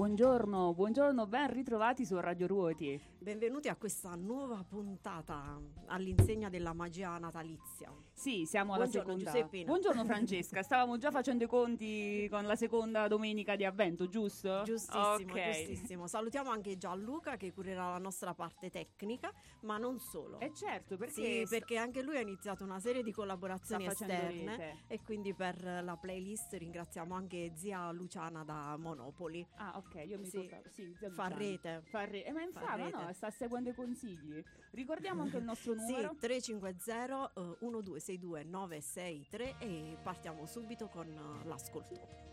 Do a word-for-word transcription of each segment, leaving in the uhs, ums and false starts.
Buongiorno, buongiorno, ben ritrovati su Radio Ruoti. Benvenuti a questa nuova puntata all'insegna della magia natalizia. Sì, siamo alla buongiorno, seconda. Giuseppina. Buongiorno Francesca, stavamo già facendo i conti con la seconda domenica di Avvento, giusto? Giustissimo, okay. giustissimo. Salutiamo anche Gianluca che curerà la nostra parte tecnica, ma non solo. E eh certo, perché... Sì, perché anche lui ha iniziato una serie di collaborazioni esterne rete. E quindi per la playlist ringraziamo anche zia Luciana da Monopoli. Ah, ok, io mi sì. portavo, sì, fa rete. Fa re- eh, ma infatti, no, sta seguendo i consigli. Ricordiamo anche il nostro numero. Sì, tre cinque zero uno due sei due nove sei tre e partiamo subito con l'ascolto.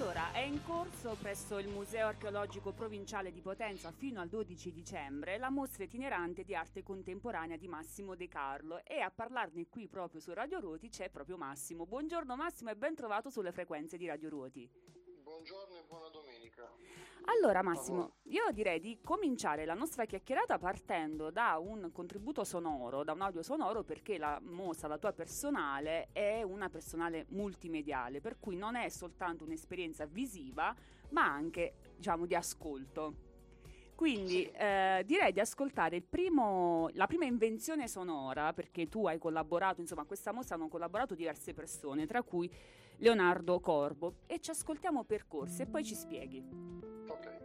Allora, è in corso presso il Museo Archeologico Provinciale di Potenza fino al dodici dicembre la mostra itinerante di arte contemporanea di Massimo De Carlo, e a parlarne qui proprio su Radio Ruoti c'è proprio Massimo. Buongiorno Massimo e ben trovato sulle frequenze di Radio Ruoti. Buongiorno e buona domenica. Allora Massimo, io direi di cominciare la nostra chiacchierata partendo da un contributo sonoro, da un audio sonoro, perché la mostra, la tua personale, è una personale multimediale, per cui non è soltanto un'esperienza visiva, ma anche, diciamo, di ascolto. Quindi eh, direi di ascoltare il primo, la prima invenzione sonora, perché tu hai collaborato, insomma a questa mostra hanno collaborato diverse persone, tra cui Leonardo Corbo, e ci ascoltiamo Percorsi e poi ci spieghi. Ok.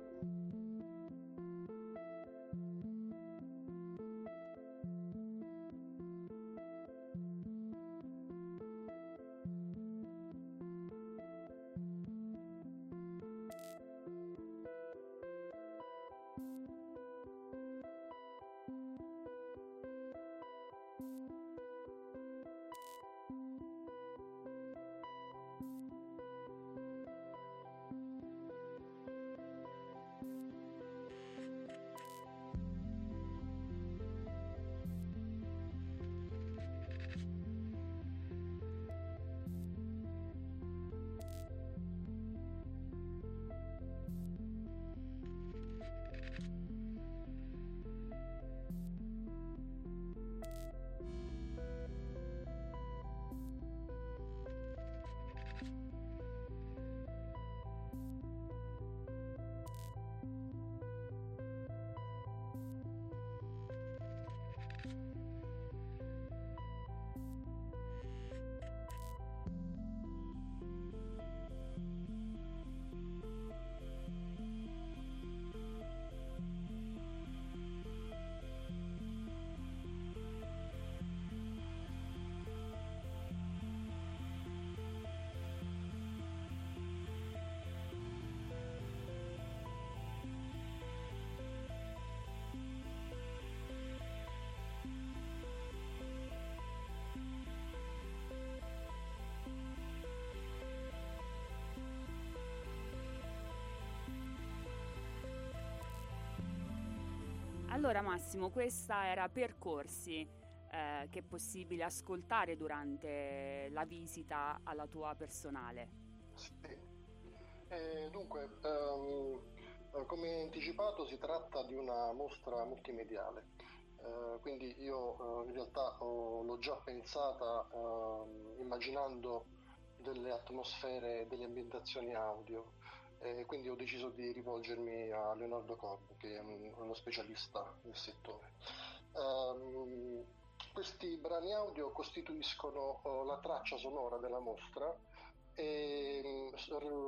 Allora Massimo, questa era Percorsi, eh, che è possibile ascoltare durante la visita alla tua personale. Sì, eh, dunque, ehm, come anticipato si tratta di una mostra multimediale, eh, quindi io eh, in realtà ho, l'ho già pensata eh, immaginando delle atmosfere, delle ambientazioni audio. E quindi ho deciso di rivolgermi a Leonardo Corbo, che è uno specialista del settore. Um, questi brani audio costituiscono uh, la traccia sonora della mostra e um,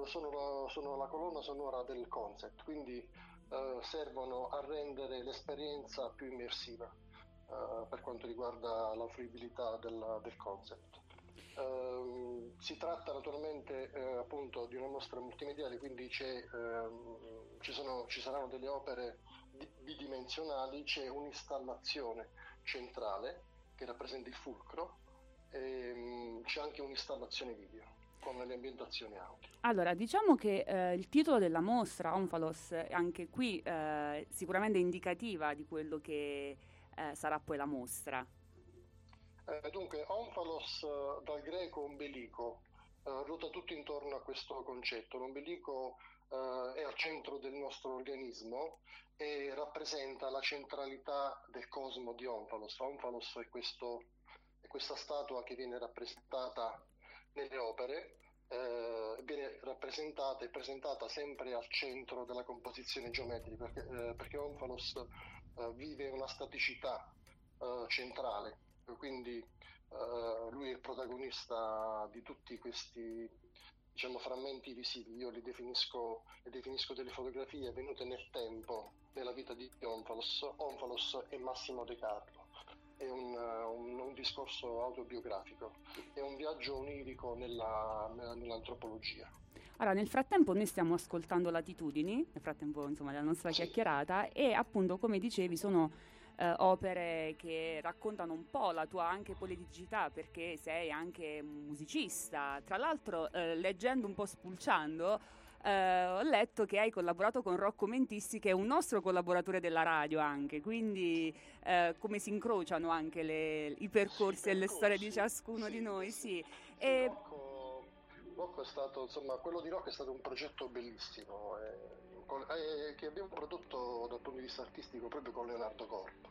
sono, la, sono la colonna sonora del concept, quindi uh, servono a rendere l'esperienza più immersiva uh, per quanto riguarda la fruibilità del, del concept. Uh, si tratta naturalmente uh, appunto di una mostra multimediale, quindi c'è, uh, ci, sono, ci saranno delle opere bidimensionali, c'è un'installazione centrale che rappresenta il fulcro e um, c'è anche un'installazione video con le ambientazioni audio. Allora, diciamo che eh, il titolo della mostra, Omphalos, anche qui eh, sicuramente è indicativa di quello che eh, sarà poi la mostra. Dunque, Omphalos dal greco ombelico, eh, ruota tutto intorno a questo concetto. L'ombelico eh, è al centro del nostro organismo e rappresenta la centralità del cosmo di Omphalos. Omphalos è, questo, è questa statua che viene rappresentata nelle opere, eh, viene rappresentata e presentata sempre al centro della composizione geometrica, perché, eh, perché Omphalos eh, vive una staticità eh, centrale. Quindi uh, lui è il protagonista di tutti questi, diciamo, frammenti visivi. Io li definisco, li definisco delle fotografie venute nel tempo, nella vita di Omphalos. Omphalos è Massimo De Carlo, è un, un, un discorso autobiografico, è un viaggio onirico nella, nell'antropologia. Allora, nel frattempo noi stiamo ascoltando Latitudini, nel frattempo insomma la nostra sì. chiacchierata, e appunto come dicevi sono eh, opere che raccontano un po' la tua anche politicità, perché sei anche musicista. Tra l'altro, eh, leggendo un po' spulciando, Uh, ho letto che hai collaborato con Rocco Mentissi, che è un nostro collaboratore della radio anche, quindi uh, come si incrociano anche le, i percorsi sì, e le storie di ciascuno sì, di noi. Sì. Sì, e... Rocco, Rocco è stato, insomma, quello di Rocco è stato un progetto bellissimo eh, eh, che abbiamo prodotto dal punto di vista artistico proprio con Leonardo Corbo,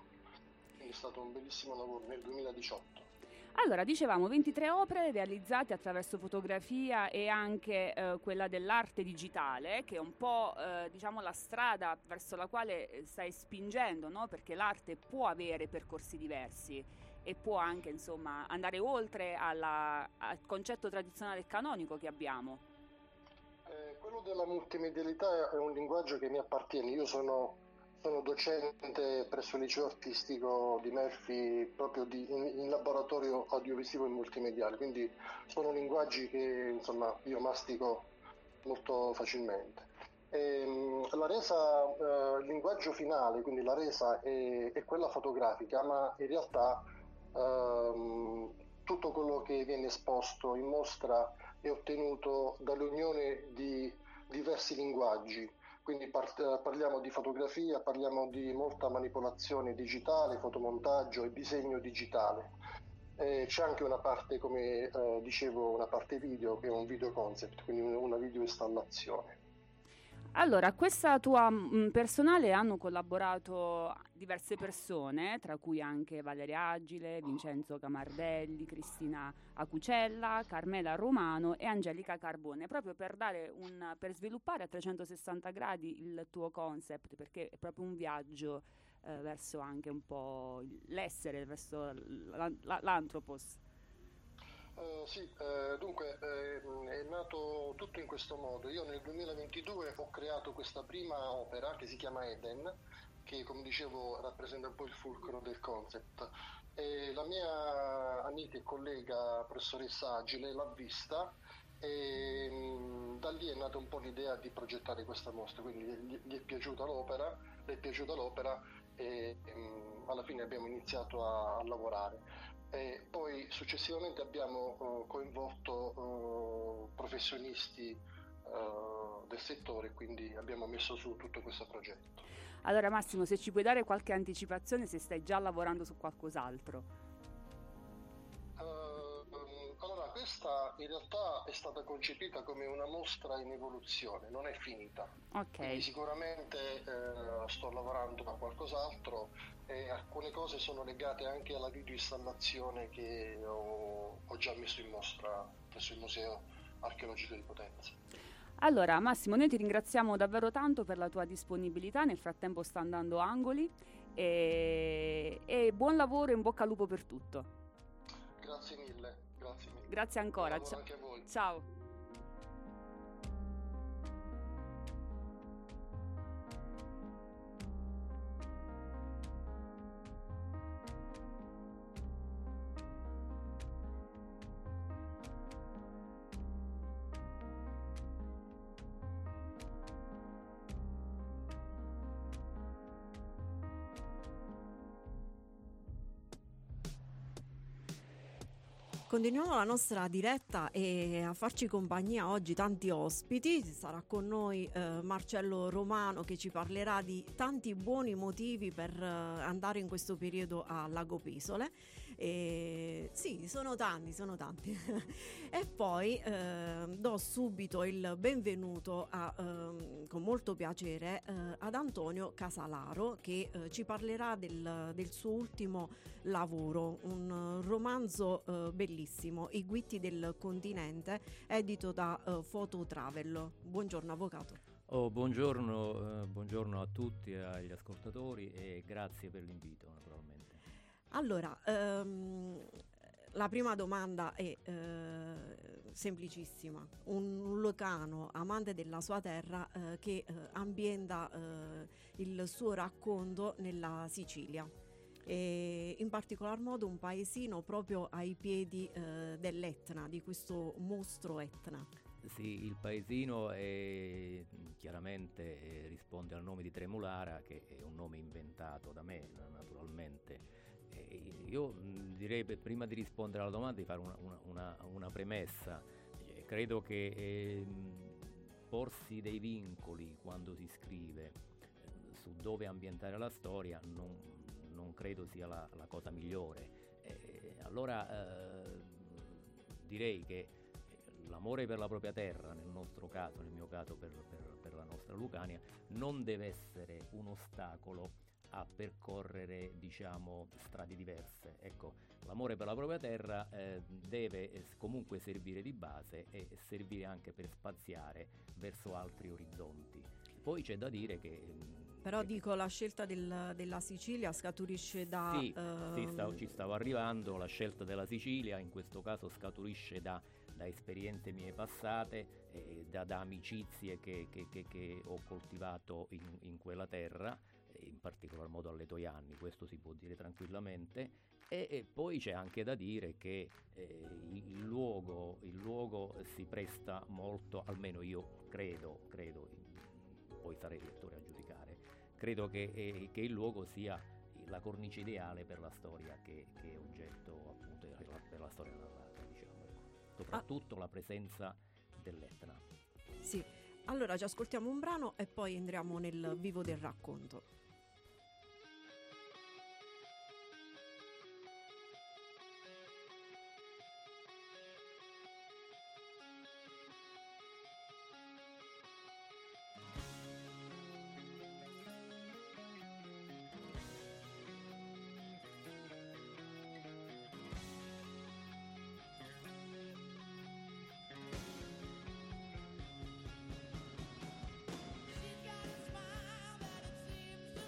quindi è stato un bellissimo lavoro nel duemiladiciotto. Allora, dicevamo ventitré opere realizzate attraverso fotografia e anche eh, quella dell'arte digitale, che è un po' eh, diciamo la strada verso la quale stai spingendo, no? Perché l'arte può avere percorsi diversi e può anche, insomma, andare oltre alla, al concetto tradizionale e canonico che abbiamo. Eh, quello della multimedialità è un linguaggio che mi appartiene. Io sono... Sono docente presso il liceo artistico di Melfi, proprio di, in, in laboratorio audiovisivo e multimediale, quindi sono linguaggi che, insomma, io mastico molto facilmente. E, la resa, eh, il linguaggio finale, quindi la resa è, è quella fotografica, ma in realtà eh, tutto quello che viene esposto in mostra è ottenuto dall'unione di diversi linguaggi. Quindi par- parliamo di fotografia, parliamo di molta manipolazione digitale, fotomontaggio e disegno digitale. Eh, c'è anche una parte, come eh, dicevo, una parte video, che è un video concept, quindi una video installazione. Allora, a questa tua mh, personale hanno collaborato diverse persone, tra cui anche Valeria Agile, Vincenzo Camardelli, Cristina Acucella, Carmela Romano e Angelica Carbone, proprio per dare un, per sviluppare a trecentosessanta gradi il tuo concept, perché è proprio un viaggio eh, verso anche un po' l'essere, verso l- l- l'antropos. Uh, sì, eh, dunque eh, è nato tutto in questo modo. Io nel duemilaventidue ho creato questa prima opera che si chiama Eden, che, come dicevo, rappresenta un po' il fulcro del concept. E la mia amica e collega professoressa Agile l'ha vista e mh, da lì è nata un po' l'idea di progettare questa mostra, quindi gli è piaciuta l'opera, le è piaciuta l'opera e mh, alla fine abbiamo iniziato a, a lavorare. E poi successivamente abbiamo uh, coinvolto uh, professionisti uh, del settore, quindi abbiamo messo su tutto questo progetto. Allora Massimo, se ci puoi dare qualche anticipazione, se stai già lavorando su qualcos'altro. Uh, um, allora, questa in realtà è stata concepita come una mostra in evoluzione, non è finita. Ok. Quindi sicuramente uh, sto lavorando a qualcos'altro. E alcune cose sono legate anche alla videoinstallazione che ho, ho già messo in mostra presso il Museo Archeologico di Potenza. Allora Massimo, noi ti ringraziamo davvero tanto per la tua disponibilità, nel frattempo sta andando Angoli e, e buon lavoro e in bocca al lupo per tutto. Grazie mille, grazie mille. Grazie ancora, ciao. Anche a voi. Ciao. Continuiamo la nostra diretta e a farci compagnia oggi tanti ospiti. Sarà con noi eh, Marcello Romano, che ci parlerà di tanti buoni motivi per eh, andare in questo periodo a Lagopesole. E, sì, sono tanti, sono tanti. E poi eh, do subito il benvenuto a, eh, con molto piacere eh, ad Antonio Casalaro, che eh, ci parlerà del, del suo ultimo lavoro, un romanzo eh, bellissimo. I Guitti del Continente, edito da uh, Photo Travel. Buongiorno avvocato. Oh, buongiorno, eh, buongiorno a tutti, agli ascoltatori, e grazie per l'invito naturalmente. Allora, um, la prima domanda è eh, semplicissima. Un lucano amante della sua terra eh, che eh, ambienta eh, il suo racconto nella Sicilia. E in particolar modo un paesino proprio ai piedi eh, dell'Etna, di questo mostro Etna. Sì, il paesino è, chiaramente risponde al nome di Tremulara, che è un nome inventato da me naturalmente. E io direi, prima di rispondere alla domanda, di fare una, una, una, una premessa. Credo che eh, porsi dei vincoli quando si scrive su dove ambientare la storia non, non credo sia la, la cosa migliore. Eh, allora eh, direi che l'amore per la propria terra, nel nostro caso, nel mio caso per, per, per la nostra Lucania, non deve essere un ostacolo a percorrere, diciamo, strade diverse. Ecco, l'amore per la propria terra eh, deve eh, comunque servire di base e servire anche per spaziare verso altri orizzonti. Poi c'è da dire che... Però che, dico, la scelta del, della Sicilia scaturisce da... Sì, ehm... sì stavo, ci stavo arrivando, la scelta della Sicilia in questo caso scaturisce da, da esperienze mie passate, eh, da, da amicizie che, che, che, che ho coltivato in, in quella terra, in particolar modo alle Toianni, questo si può dire tranquillamente, e, e poi c'è anche da dire che eh, il, luogo, il luogo si presta molto, almeno io credo, credo poi sarei lettore a giudicare, credo che, eh, che il luogo sia la cornice ideale per la storia che, che è oggetto appunto per la, per la storia narrata, diciamo, soprattutto ah. la presenza dell'Etna. Sì, allora ci ascoltiamo un brano e poi entriamo nel vivo del racconto. Seems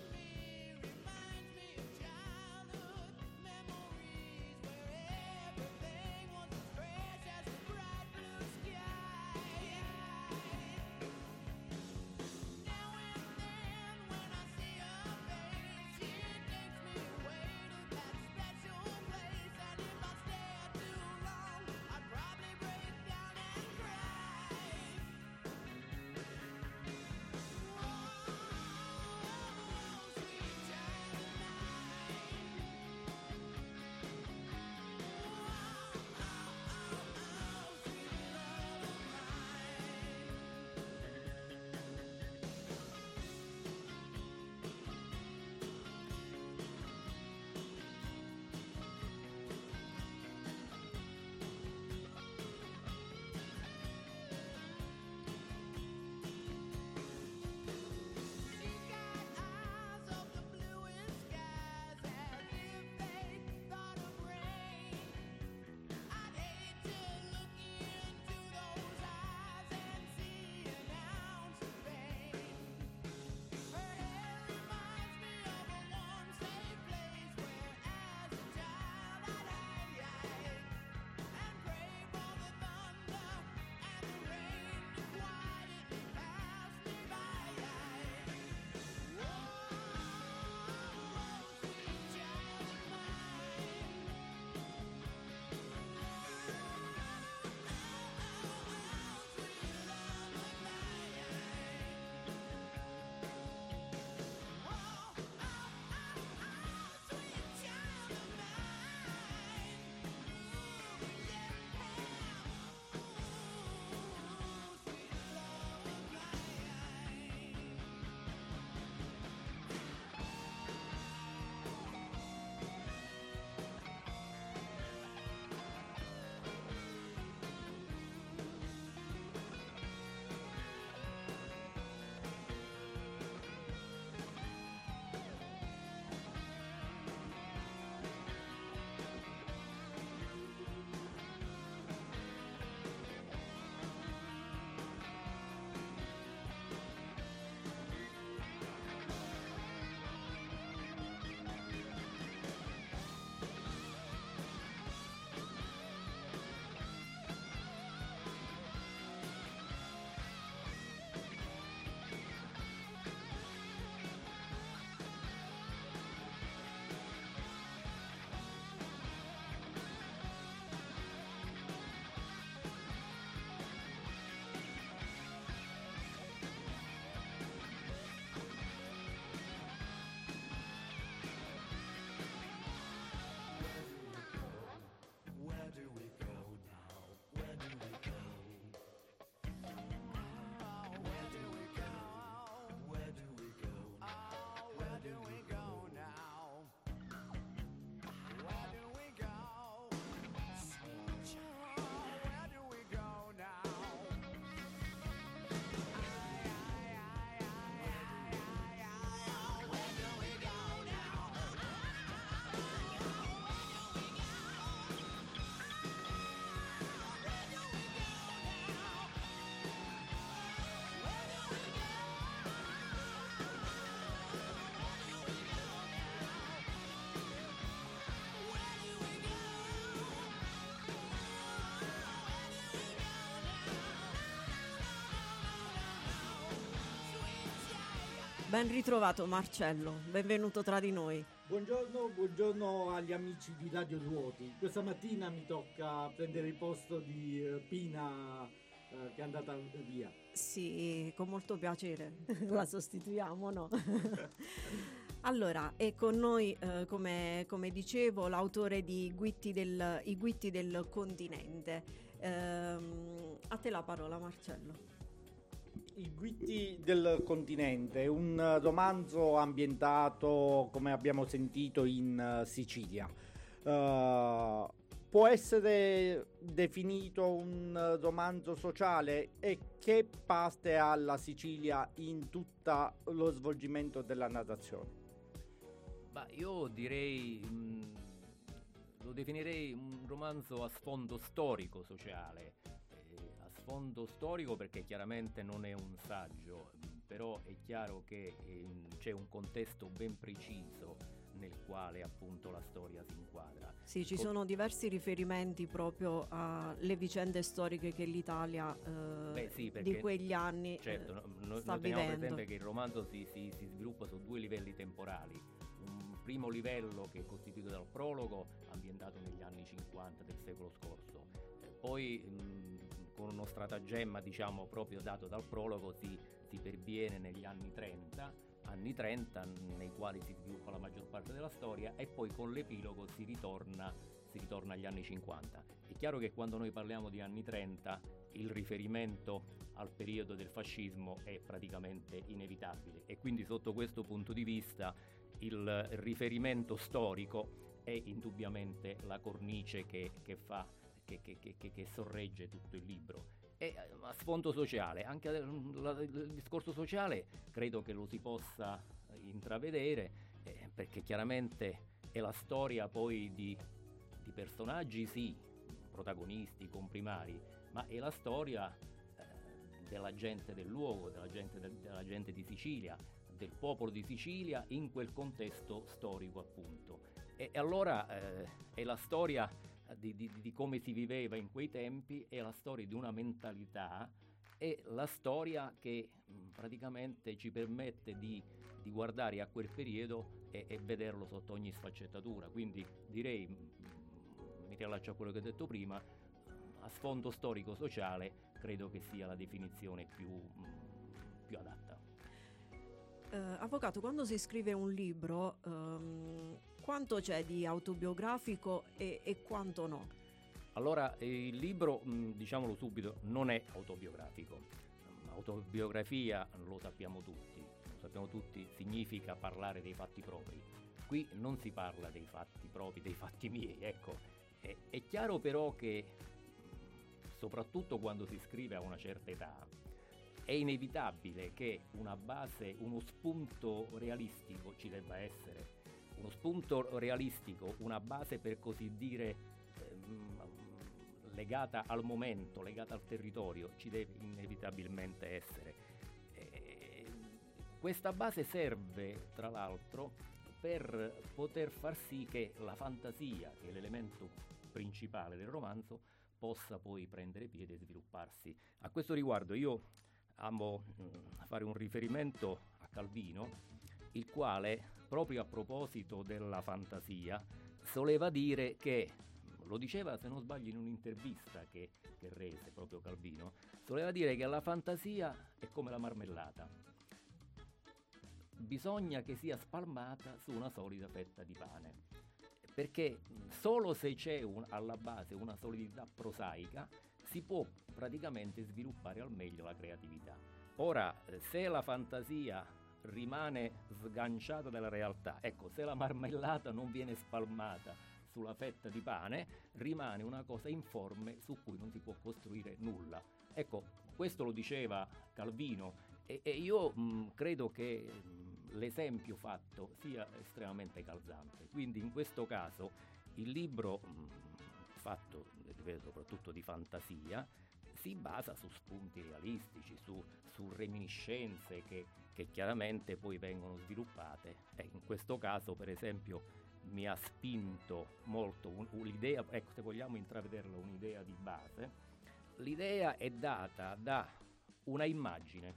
Ben ritrovato Marcello, benvenuto tra di noi. Buongiorno, buongiorno agli amici di Radio Ruoti. Questa mattina mi tocca prendere il posto di Pina eh, che è andata via. Sì, con molto piacere, la sostituiamo, no? Allora, è con noi, eh, come, come dicevo, l'autore di I Guitti del, I Guitti del Continente. Eh, a te la parola Marcello. I Guitti del Continente è un romanzo ambientato, come abbiamo sentito, in Sicilia. Uh, può essere definito un romanzo sociale e che parte ha la Sicilia in tutto lo svolgimento della narrazione? Ma io direi, mh, lo definirei un romanzo a sfondo storico sociale. A sfondo storico perché chiaramente non è un saggio, però è chiaro che eh, c'è un contesto ben preciso nel quale appunto la storia si inquadra. Sì, ci sono diversi riferimenti proprio alle vicende storiche che l'Italia eh, Beh, sì, perché, di quegli anni certo, eh, no, sta noi teniamo vivendo. Presente che il romanzo si, si, si sviluppa su due livelli temporali. Un primo livello che è costituito dal prologo, ambientato negli anni cinquanta del secolo scorso, eh, poi mh, con uno stratagemma, diciamo, proprio dato dal prologo, si, si perviene negli anni trenta, anni trenta nei quali si sviluppa la maggior parte della storia, e poi con l'epilogo si ritorna, si ritorna agli anni cinquanta. È chiaro che quando noi parliamo di anni trenta il riferimento al periodo del fascismo è praticamente inevitabile, e quindi sotto questo punto di vista il riferimento storico è indubbiamente la cornice che, che fa Che, che, che, che sorregge tutto il libro. E a sfondo sociale, anche la, il discorso sociale credo che lo si possa intravedere, eh, perché chiaramente è la storia poi di, di personaggi, sì, protagonisti, comprimari, ma è la storia eh, della gente del luogo, della gente, del, della gente di Sicilia, del popolo di Sicilia in quel contesto storico appunto. E, e allora eh, è la storia Di, di, di come si viveva in quei tempi, è la storia di una mentalità, è la storia che mh, praticamente ci permette di, di guardare a quel periodo e, e vederlo sotto ogni sfaccettatura. Quindi direi, mh, mi riallaccio a quello che ho detto prima, a sfondo storico-sociale credo che sia la definizione più, mh, più adatta. Eh, avvocato, quando si scrive un libro ehm, quanto c'è di autobiografico e, e quanto no? Allora, eh, il libro, mh, diciamolo subito, non è autobiografico. Autobiografia, lo sappiamo tutti, lo sappiamo tutti, significa parlare dei fatti propri. Qui non si parla dei fatti propri, dei fatti miei, ecco. È, è chiaro però che, soprattutto quando si scrive a una certa età, è inevitabile che una base, uno spunto realistico ci debba essere. Uno spunto realistico, una base per così dire ehm, legata al momento, legata al territorio, ci deve inevitabilmente essere. E questa base serve, tra l'altro, per poter far sì che la fantasia, che è l'elemento principale del romanzo, possa poi prendere piede e svilupparsi. A questo riguardo io amo fare un riferimento a Calvino, il quale proprio a proposito della fantasia soleva dire che, lo diceva se non sbaglio in un'intervista che, che rese proprio Calvino, soleva dire che la fantasia è come la marmellata, bisogna che sia spalmata su una solida fetta di pane, perché solo se c'è un, alla base una solidità prosaica si può praticamente sviluppare al meglio la creatività. Ora, se la fantasia rimane sganciata dalla realtà, ecco, se la marmellata non viene spalmata sulla fetta di pane, rimane una cosa informe su cui non si può costruire nulla. Ecco, questo lo diceva Calvino, e, e io mh, credo che mh, l'esempio fatto sia estremamente calzante. Quindi in questo caso il libro... Mh, fatto, ripeto, soprattutto di fantasia, si basa su spunti realistici, su, su reminiscenze che, che chiaramente poi vengono sviluppate. E in questo caso, per esempio, mi ha spinto molto un, un'idea, ecco, se vogliamo intravederla, un'idea di base. L'idea è data da una immagine,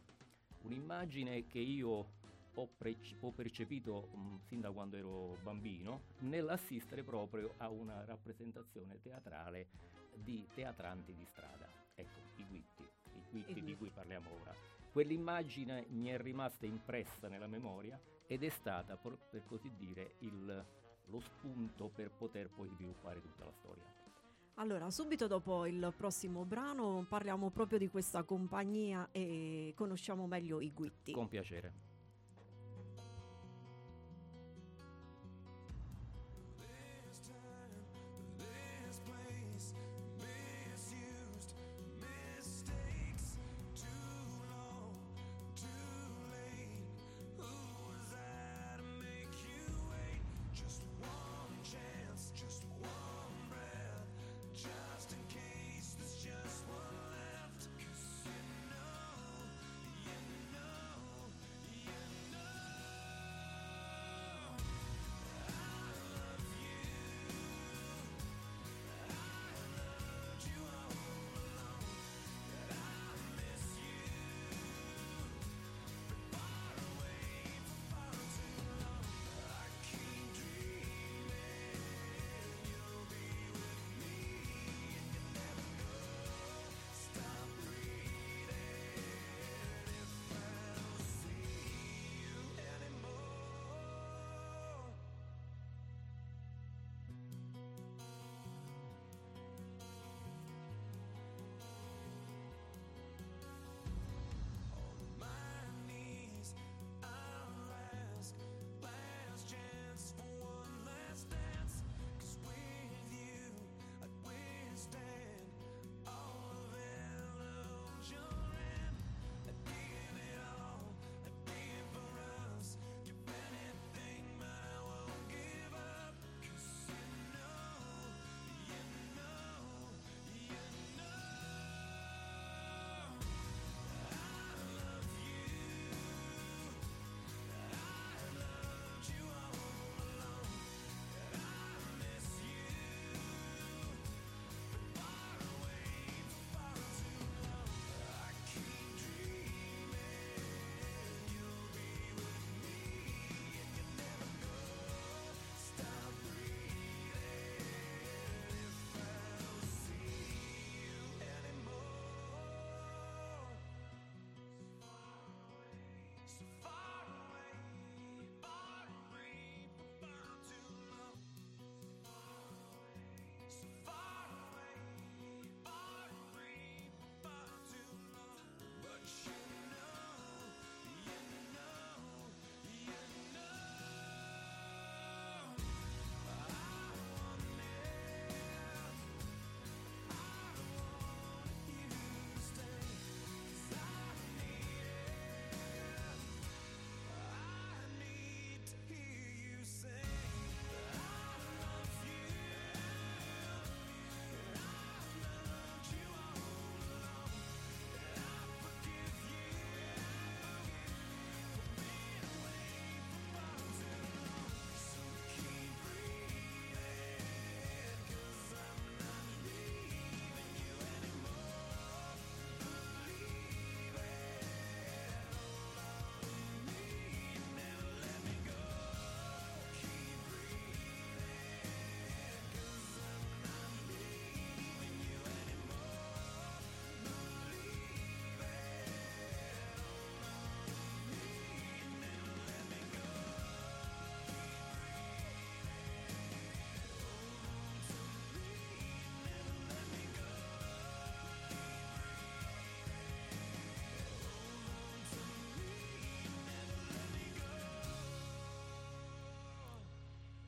un'immagine che io ho, pre- ho percepito mh, fin da quando ero bambino, nell'assistere proprio a una rappresentazione teatrale di teatranti di strada. Ecco, i Guitti, i Guitti di cui parliamo ora. Quell'immagine mi è rimasta impressa nella memoria ed è stata, per, per così dire, il, lo spunto per poter poi sviluppare tutta la storia. Allora, subito dopo il prossimo brano parliamo proprio di questa compagnia e conosciamo meglio i Guitti. Con piacere.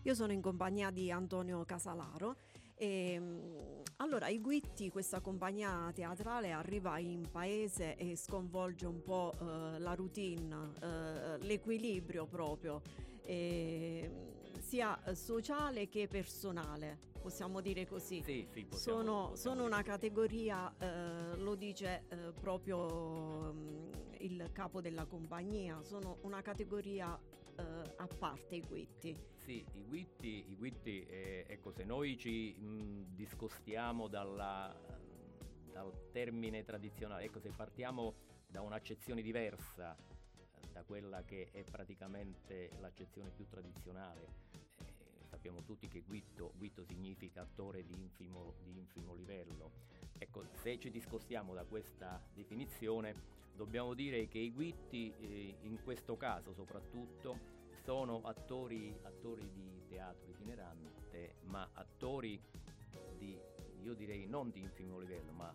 Io sono in compagnia di Antonio Casalaro e allora i Guitti, questa compagnia teatrale, arriva in paese e sconvolge un po' eh, la routine, eh, l'equilibrio proprio eh, sia sociale che personale, possiamo dire così. Sì, sì, possiamo, sono, possiamo sono una categoria, eh, lo dice eh, proprio mh, il capo della compagnia, sono una categoria a parte i Guitti. Sì, i Guitti, i Guitti eh, ecco, se noi ci mh, discostiamo dalla, dal termine tradizionale, ecco, se partiamo da un'accezione diversa da quella che è praticamente l'accezione più tradizionale. Eh, sappiamo tutti che Guitto, Guitto significa attore di infimo, di infimo livello. Ecco, se ci discostiamo da questa definizione, dobbiamo dire che i Guitti, eh, in questo caso soprattutto, sono attori, attori di teatro itinerante, ma attori di, io direi non di infimo livello, ma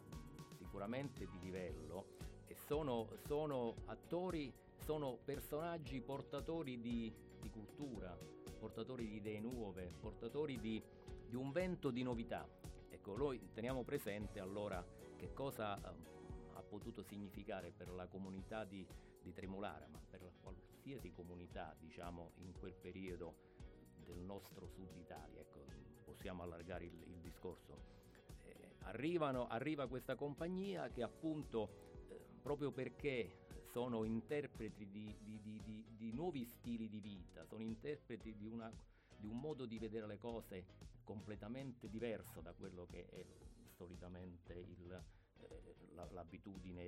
sicuramente di livello, e sono, sono attori, sono personaggi portatori di, di cultura, portatori di idee nuove, portatori di, di un vento di novità. Ecco, noi teniamo presente allora che cosa ha potuto significare per la comunità di, di Tremulara, ma per qualsiasi comunità, diciamo, in quel periodo del nostro sud Italia. Ecco, possiamo allargare il, il discorso. Eh, arrivano, arriva questa compagnia che appunto, eh, proprio perché sono interpreti di, di, di, di, di nuovi stili di vita, sono interpreti di, una, di un modo di vedere le cose completamente diverso da quello che è solitamente il, eh, l'abitudine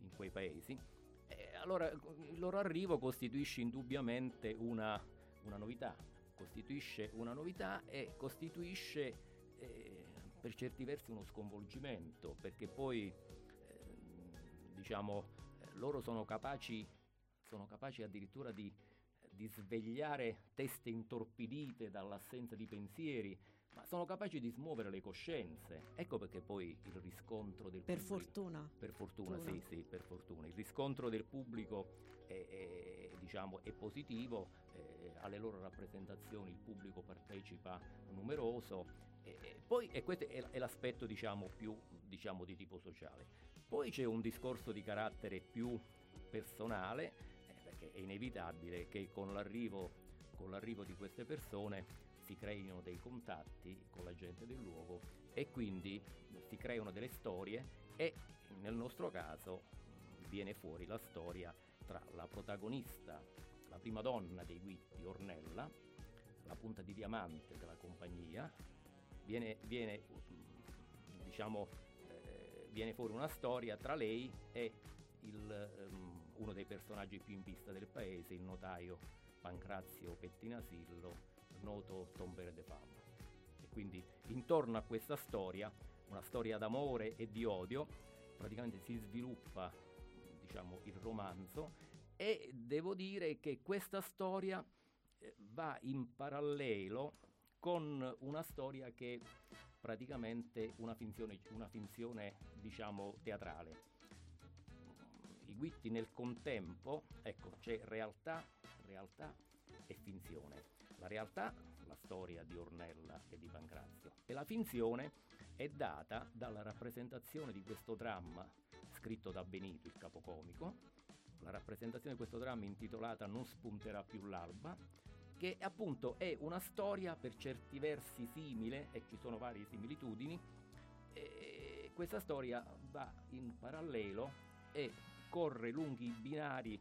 in quei paesi. Eh, allora il loro arrivo costituisce indubbiamente una, una novità, costituisce una novità e costituisce eh, per certi versi uno sconvolgimento, perché poi eh, diciamo loro sono capaci, sono capaci addirittura di, di svegliare teste intorpidite dall'assenza di pensieri, ma sono capaci di smuovere le coscienze. Ecco perché poi il riscontro del per pubblico, fortuna per fortuna Tuna. sì sì per fortuna il riscontro del pubblico è, è, diciamo è positivo, eh, alle loro rappresentazioni il pubblico partecipa numeroso, e, e poi e questo è, è l'aspetto diciamo più diciamo di tipo sociale. Poi c'è un discorso di carattere più personale, eh, perché è inevitabile che con l'arrivo con l'arrivo di queste persone si creino dei contatti con la gente del luogo e quindi si creano delle storie, e nel nostro caso viene fuori la storia tra la protagonista, la prima donna dei Guitti, Ornella, la punta di diamante della compagnia, viene, viene, diciamo, eh, viene fuori una storia tra lei e il, um, uno dei personaggi più in vista del paese, il notaio Pancrazio Pettinasillo, noto tombere de fama. E quindi intorno a questa storia, una storia d'amore e di odio, praticamente si sviluppa diciamo il romanzo, e devo dire che questa storia va in parallelo con una storia che praticamente una finzione, una finzione diciamo teatrale. I Guitti nel contempo, ecco, c'è realtà, realtà e finzione. La realtà, la storia di Ornella e di Pancrazio, e la finzione è data dalla rappresentazione di questo dramma scritto da Benito, il capocomico, la rappresentazione di questo dramma intitolata Non spunterà più l'alba, che appunto è una storia per certi versi simile, e ci sono varie similitudini, e questa storia va in parallelo e corre lunghi binari,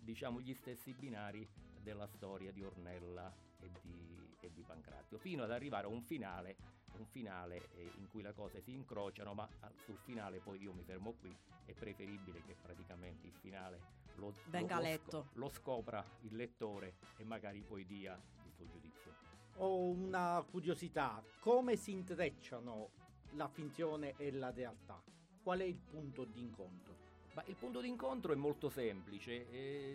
diciamo gli stessi binari della storia di Ornella e di, e di Pancrazio, fino ad arrivare a un finale, un finale in cui le cose si incrociano, ma sul finale poi io mi fermo qui. È preferibile che praticamente il finale lo, Venga lo, letto. lo scopra il lettore e magari poi dia il suo giudizio. Ho una curiosità: come si intrecciano la finzione e la realtà? Qual è il punto d'incontro? Ma il punto d'incontro è molto semplice,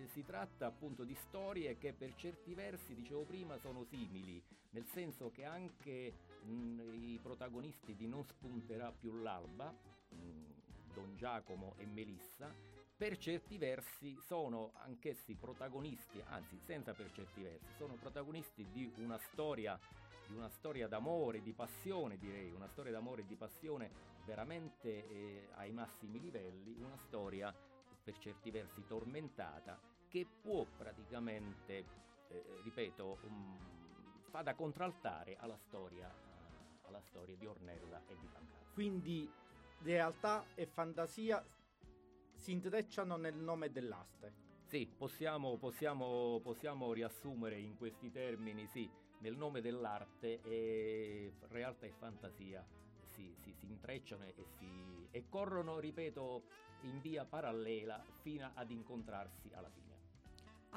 eh, si tratta appunto di storie che per certi versi, dicevo prima, sono simili, nel senso che anche mh, i protagonisti di Non spunterà più l'alba, mh, Don Giacomo e Melissa, per certi versi sono anch'essi protagonisti, anzi senza per certi versi, sono protagonisti di una storia, di una storia d'amore, di passione direi, una storia d'amore e di passione veramente eh, ai massimi livelli, una storia per certi versi tormentata che può praticamente, eh, ripeto, um, fa da contraltare alla storia, uh, alla storia di Ornella e di Pancrazio. Quindi realtà e fantasia si intrecciano nel nome dell'aste. Sì, possiamo, possiamo, possiamo riassumere in questi termini, sì, nel nome dell'arte, e realtà e fantasia sì, sì, si intrecciano e, si, e corrono, ripeto, in via parallela fino ad incontrarsi alla fine.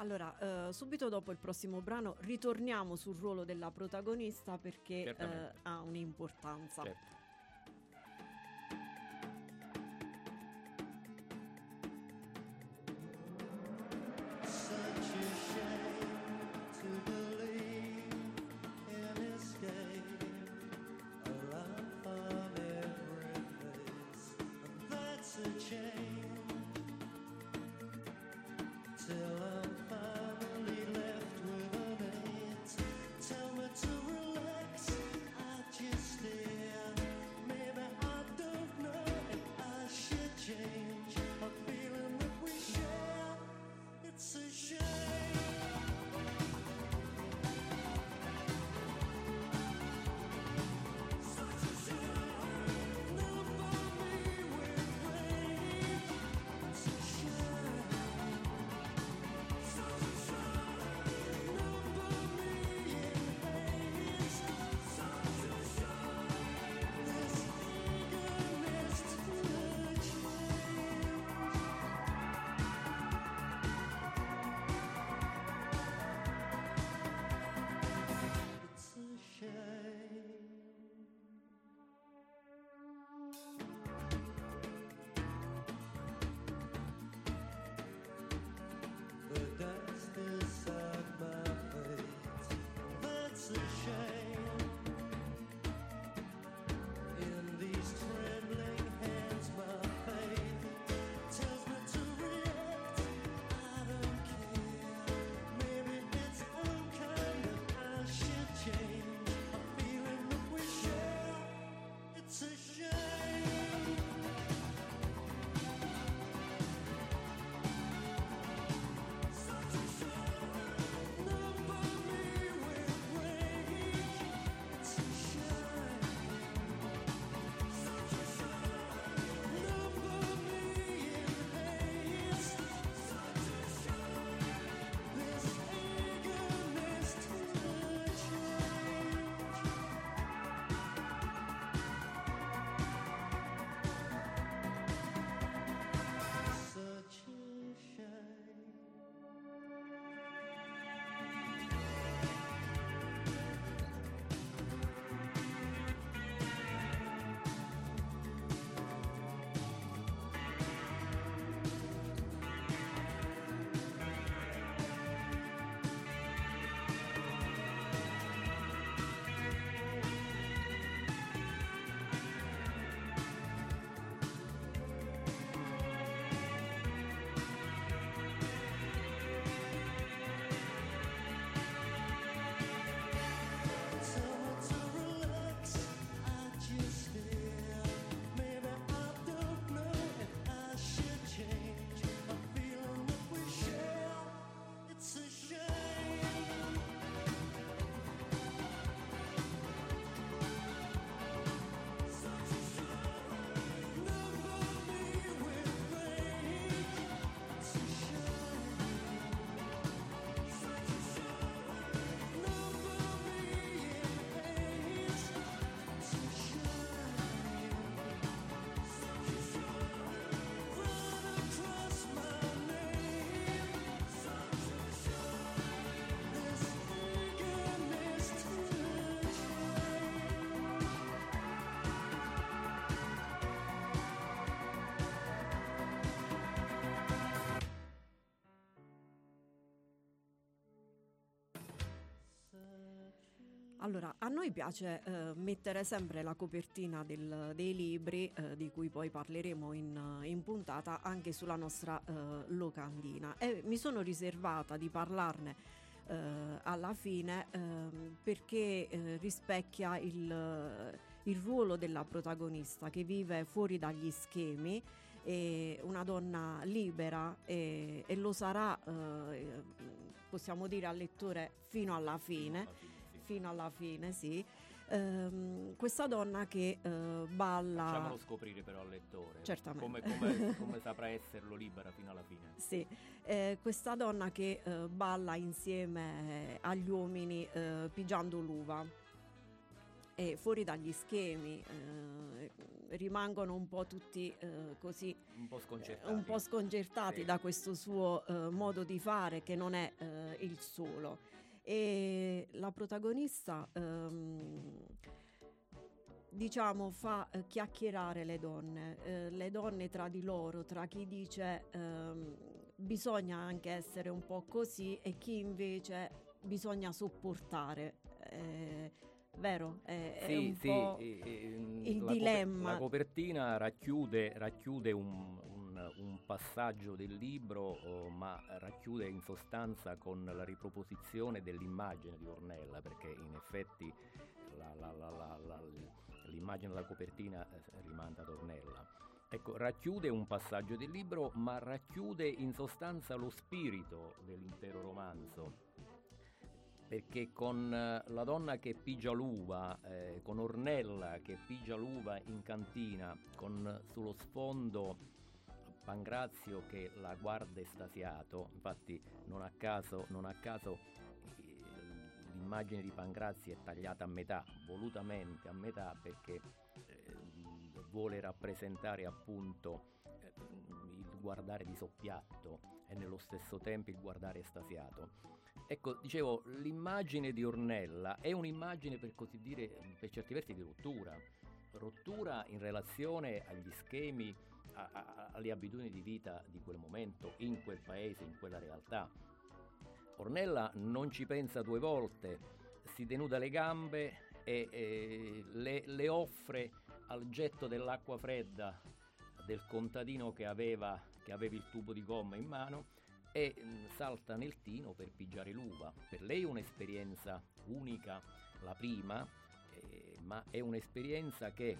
Allora, eh, subito dopo il prossimo brano ritorniamo sul ruolo della protagonista perché eh, ha un'importanza. Certo. Allora, a noi piace eh, mettere sempre la copertina del, dei libri, eh, di cui poi parleremo in, in puntata, anche sulla nostra eh, locandina. E mi sono riservata di parlarne eh, alla fine eh, perché eh, rispecchia il, il ruolo della protagonista che vive fuori dagli schemi, è una donna libera e, e lo sarà, eh, possiamo dire, al lettore fino alla fine. Fino alla fine, sì. Ehm, questa donna che eh, balla. Facciamolo scoprire però al lettore. Certamente. Come, come, come saprà esserlo libera fino alla fine. Sì, eh, questa donna che eh, balla insieme agli uomini eh, pigiando l'uva. eh, fuori dagli schemi, eh, rimangono un po' tutti eh, così un po' sconcertati, un po' sconcertati sì. da questo suo eh, modo di fare che non è eh, il solo. E la protagonista ehm, diciamo fa eh, chiacchierare le donne, eh, le donne tra di loro, tra chi dice ehm, bisogna anche essere un po' così e chi invece bisogna sopportare, eh, vero? È, sì, è un sì, po' e, e, il la dilemma. Coper- la copertina racchiude, racchiude un, un, un passaggio del libro, oh, ma racchiude in sostanza con la riproposizione dell'immagine di Ornella, perché in effetti la, la, la, la, la, l'immagine della copertina rimanda ad Ornella. Ecco, racchiude un passaggio del libro, ma racchiude in sostanza lo spirito dell'intero romanzo. Perché con la donna che pigia l'uva, eh, con Ornella che pigia l'uva in cantina, con sullo sfondo Pancrazio che la guarda estasiato, infatti non a caso, non a caso eh, l'immagine di Pancrazio è tagliata a metà, volutamente a metà, perché eh, vuole rappresentare appunto eh, il guardare di soppiatto e nello stesso tempo il guardare estasiato. Ecco, dicevo, l'immagine di Ornella è un'immagine, per così dire, per certi versi di rottura, rottura in relazione agli schemi, a, a, alle abitudini di vita di quel momento, in quel paese, in quella realtà. Ornella non ci pensa due volte, si denuda le gambe e, e le, le offre al getto dell'acqua fredda del contadino che aveva, che aveva il tubo di gomma in mano, e salta nel tino per pigiare l'uva. Per lei è un'esperienza unica, la prima, eh, ma è un'esperienza che,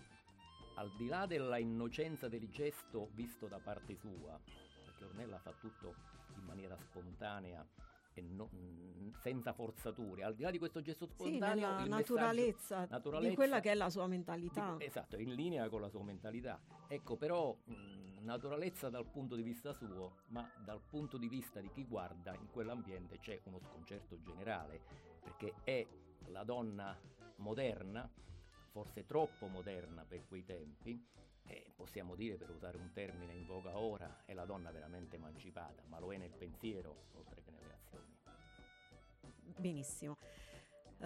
al di là della innocenza del gesto visto da parte sua, perché Ornella fa tutto in maniera spontanea e non, senza forzature, al di là di questo gesto spontaneo, sì, il naturalezza, naturalezza di quella che è la sua mentalità, di, esatto, è in linea con la sua mentalità, ecco, però mh, naturalezza dal punto di vista suo, ma dal punto di vista di chi guarda in quell'ambiente c'è uno sconcerto generale, perché è la donna moderna, forse troppo moderna per quei tempi, e possiamo dire, per usare un termine in voga ora, è la donna veramente emancipata, ma lo è nel pensiero oltre che nelle azioni. Benissimo. Uh,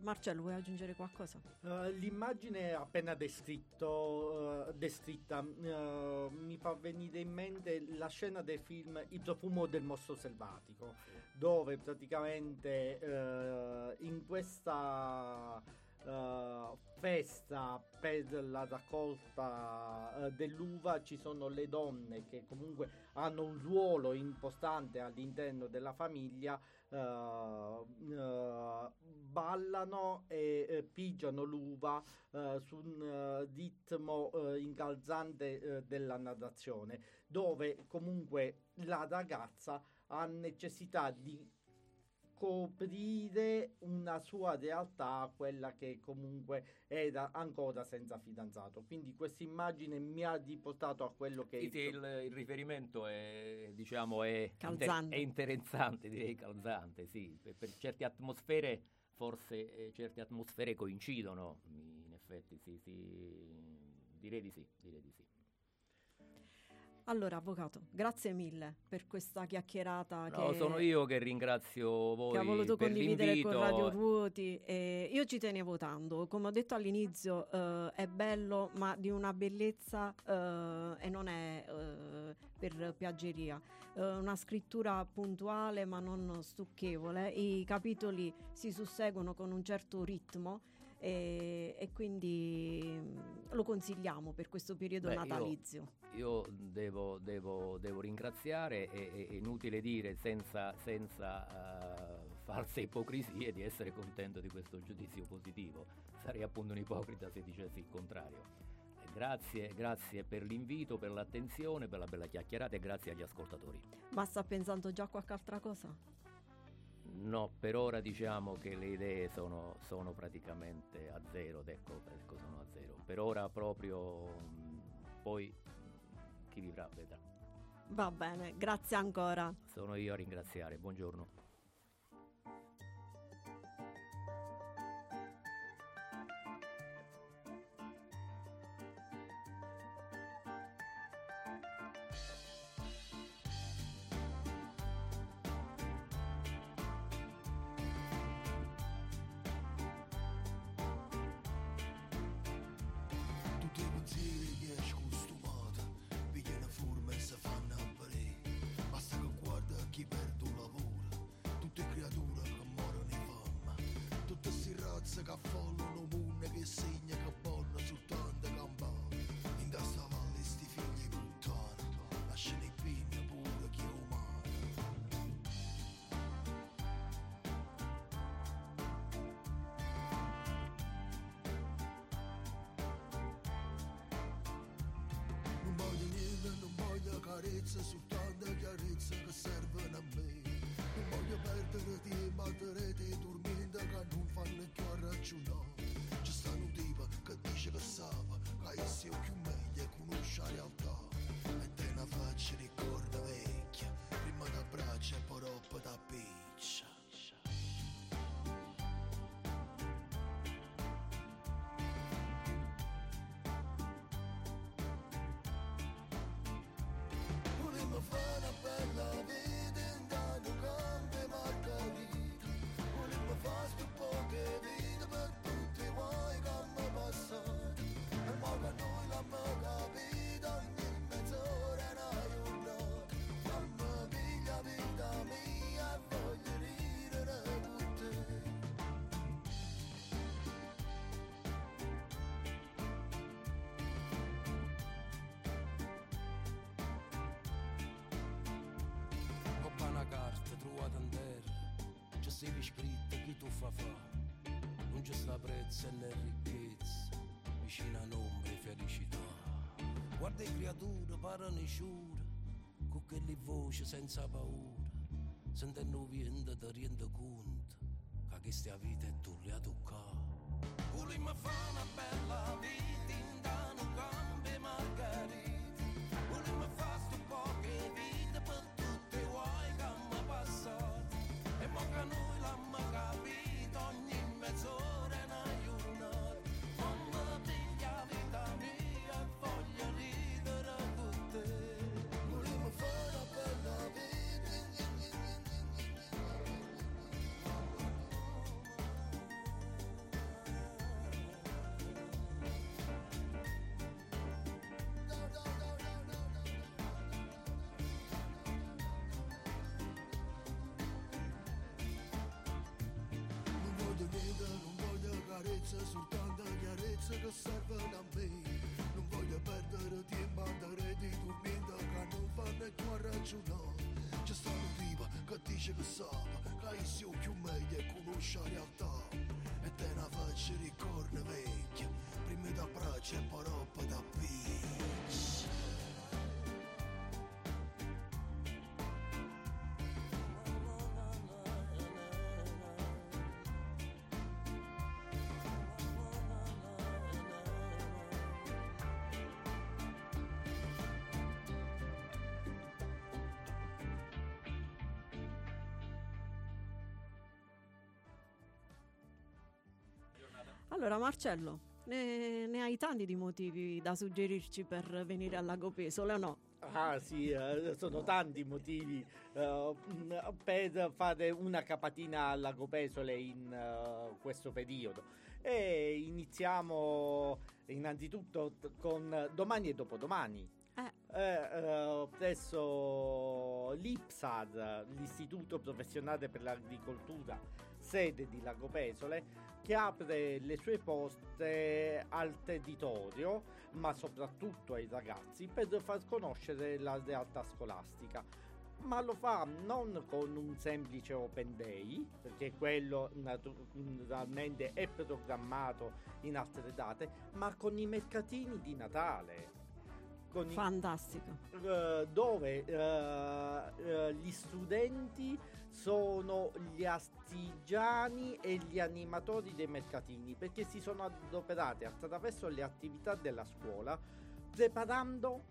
Marcello, vuoi aggiungere qualcosa? Uh, l'immagine appena descritto, uh, descritta uh, mi fa venire in mente la scena del film Il profumo del morso selvatico, dove praticamente uh, in questa... Uh, festa per la raccolta uh, dell'uva ci sono le donne che comunque hanno un ruolo importante all'interno della famiglia, uh, uh, ballano e uh, pigiano l'uva uh, su un uh, ritmo uh, incalzante uh, della narrazione, dove comunque la ragazza ha necessità di coprire una sua realtà, quella che comunque era ancora senza fidanzato. Quindi questa immagine mi ha riportato a quello che... Sì, sì, il, il riferimento è, diciamo, è, inter- è interessante, direi calzante, sì. Per, per certe atmosfere, forse eh, certe atmosfere coincidono, in effetti, sì, sì, direi di sì, direi di sì. Allora, avvocato, grazie mille per questa chiacchierata. No, che sono io che ringrazio voi, che ha voluto per condividere l'invito con Radio Ruoti. E io ci tenevo tanto, come ho detto all'inizio, eh, è bello, ma di una bellezza eh, e non è eh, per piaggeria. Eh, una scrittura puntuale, ma non stucchevole. I capitoli si susseguono con un certo ritmo. E, e quindi lo consigliamo per questo periodo Beh, natalizio. Io, io devo, devo, devo ringraziare, è, è inutile dire senza, senza uh, false ipocrisie di essere contento di questo giudizio positivo, sarei appunto un ipocrita se dicessi il contrario. Grazie, grazie per l'invito, per l'attenzione, per la bella chiacchierata e grazie agli ascoltatori. Ma sta pensando già a qualche altra cosa? No, per ora diciamo che le idee sono, sono praticamente a zero, ecco, ecco, sono a zero. Per ora proprio, mh, poi mh, chi vivrà vedrà. Va bene, grazie ancora. Sono io a ringraziare, buongiorno. leggerezza, su tanta chiarezza che servono a me. Non voglio perdere tempo, batterete dormendo che non fanno più a ragionare. C'è sta un tipo che dice che salva, che essi è più meglio e conosce la realtà. E te ne faccio ricorda vecchia, prima d'abbraccia e poi roba da piccia. Con quelle voci senza paura, sentendo viento ti rendo conto che questa vita è tu le a toccare. Volemmo fare una bella vita in un campo e margherita, volemmo fare sto poche vite per tutte i guai che mi passano, e mo che noi l'abbiamo capito ogni mezz'ora è una giornata. Mamma mia vita mia e voglio ridere con te. Soltanto chiarezza che serve a me. Non voglio perdere tempo a dare di commento che non fanno più a ragionare. C'è sta un tipo che dice che sa che è sia più meglio e conosce la realtà. E te ne faccio ricorda vecchia, prima d'abbraccio e poi roba da piccia. Allora Marcello, ne, ne hai tanti di motivi da suggerirci per venire a Lagopesole o no? Ah sì, eh, sono tanti i motivi eh, per fare una capatina a Lagopesole in eh, questo periodo. E iniziamo innanzitutto con domani e dopodomani. Eh. Eh, eh, presso l'I P S A D, l'Istituto Professionale per l'Agricoltura, sede di Lagopesole, che apre le sue porte al territorio, ma soprattutto ai ragazzi, per far conoscere la realtà scolastica. Ma lo fa non con un semplice open day, perché quello naturalmente è programmato in altre date, ma con i mercatini di Natale. Fantastico. Uh, dove uh, uh, gli studenti sono gli artigiani e gli animatori dei mercatini, perché si sono adoperati attraverso le attività della scuola, preparando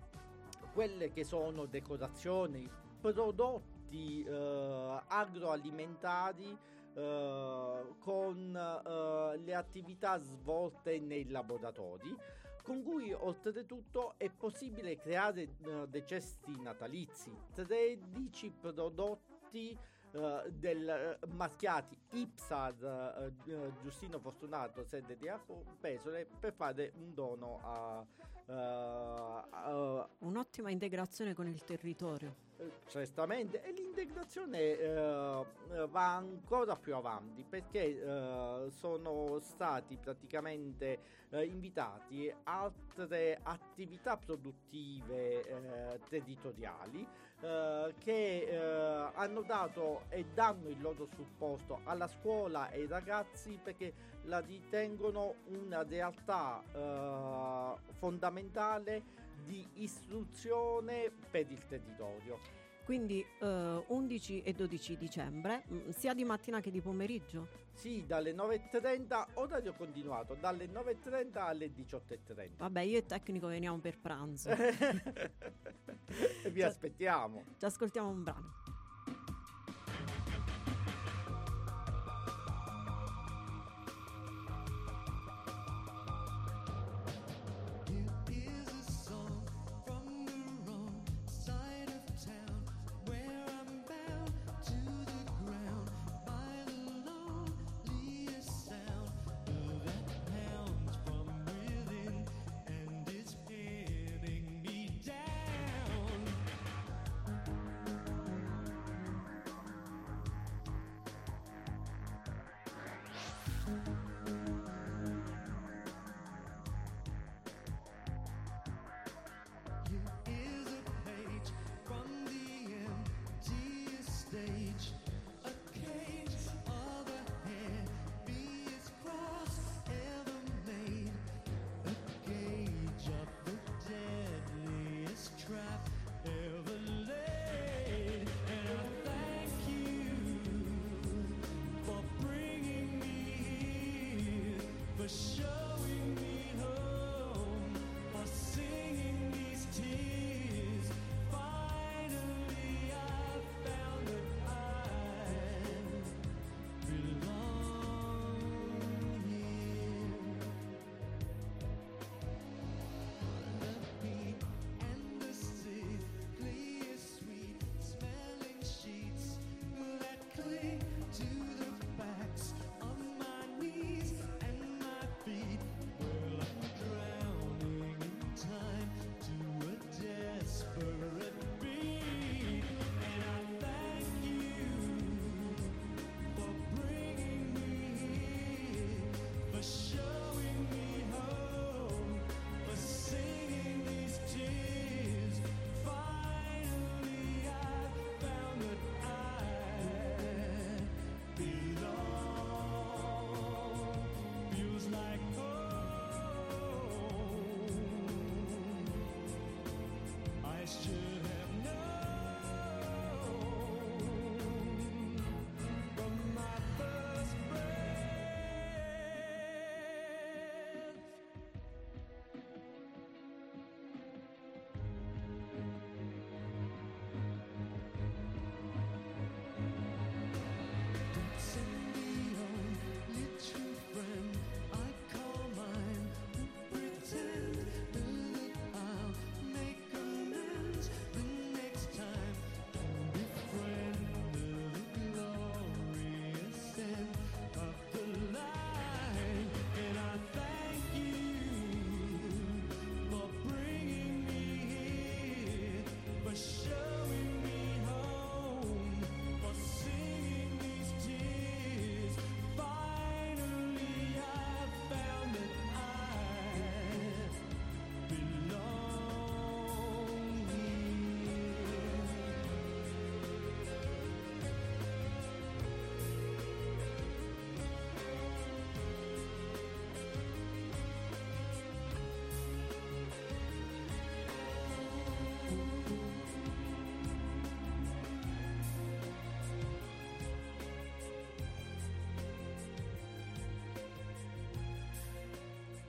quelle che sono decorazioni, prodotti uh, agroalimentari uh, con uh, le attività svolte nei laboratori, con cui oltretutto è possibile creare uh, dei cesti natalizi, tredici prodotti uh, del, uh, maschiati I P S A D uh, uh, Giustino Fortunato, sede di Lagopesole, per fare un dono a... Uh, uh, un'ottima integrazione con il territorio. Certamente, e l'integrazione uh, va ancora più avanti, perché uh, sono stati praticamente uh, invitati altre attività produttive uh, territoriali uh, che uh, hanno dato e danno il loro supporto alla scuola e ai ragazzi, perché la ritengono una realtà uh, fondamentale di istruzione per il territorio. Quindi eh, undici e dodici dicembre, sia di mattina che di pomeriggio? Sì, dalle nove e trenta, orario continuato, dalle nove e trenta alle diciotto e trenta. Vabbè, io e il tecnico veniamo per pranzo. E vi ci aspettiamo. Ci ascoltiamo un brano.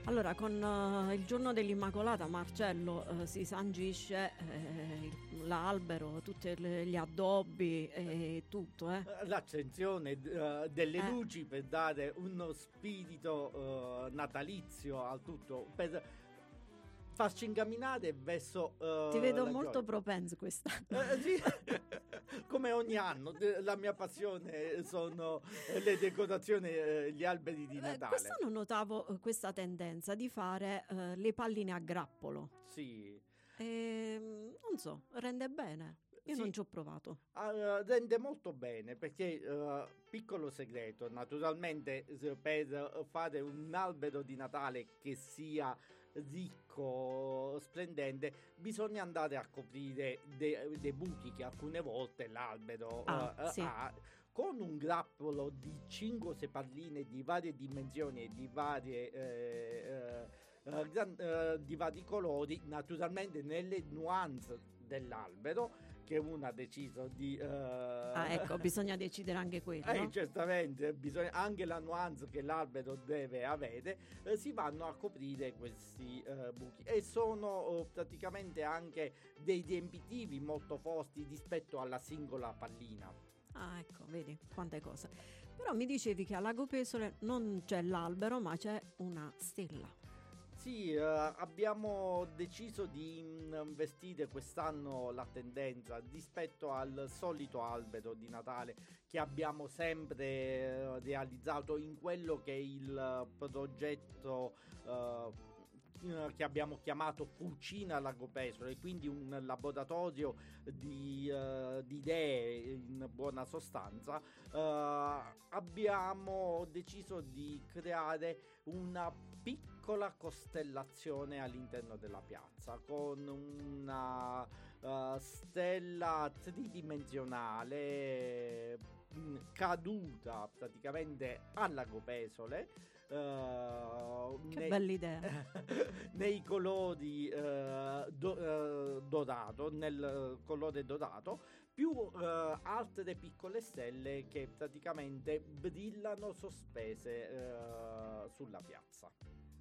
Allora, con uh, il giorno dell'Immacolata, Marcello, uh, si sangisce eh, il, l'albero, tutti gli addobbi e tutto. Eh. L'accensione uh, delle eh. luci per dare uno spirito uh, natalizio al tutto, per farci incamminare verso... Uh, Ti vedo molto gioia. Propenso quest'anno. Eh, sì. Come ogni anno, la mia passione sono le decorazioni, gli alberi di Natale. Quest'anno notavo questa tendenza di fare uh, le palline a grappolo. Sì. E, non so, rende bene. Io sì, non ci ho provato. Uh, rende molto bene perché, uh, piccolo segreto, naturalmente per fare un albero di Natale che sia ricco, splendente, bisogna andare a coprire dei de buchi che alcune volte l'albero ah, uh, sì. ha, con un grappolo di cinque o sei palline di varie dimensioni e di varie eh, eh, eh, gran, eh, di vari colori, naturalmente nelle nuance dell'albero, che una ha deciso di uh... ah ecco bisogna decidere anche quello, eh, certamente bisogna, anche la nuance che l'albero deve avere, eh, si vanno a coprire questi uh, buchi, e sono uh, praticamente anche dei riempitivi molto forti rispetto alla singola pallina. Ah, ecco, vedi quante cose. Però mi dicevi che a Lagopesole non c'è l'albero ma c'è una stella. Sì, eh, abbiamo deciso di investire quest'anno la tendenza rispetto al solito albero di Natale che abbiamo sempre eh, realizzato in quello che è il progetto eh, che abbiamo chiamato Fucina Lagopesole, quindi un laboratorio di, uh, di idee in buona sostanza. Uh, abbiamo deciso di creare una piccola costellazione all'interno della piazza con una uh, stella tridimensionale caduta praticamente a Lagopesole. Uh, che nei, bella idea nei colori uh, do, uh, dorato nel colore dorato più uh, altre piccole stelle che praticamente brillano sospese uh, sulla piazza.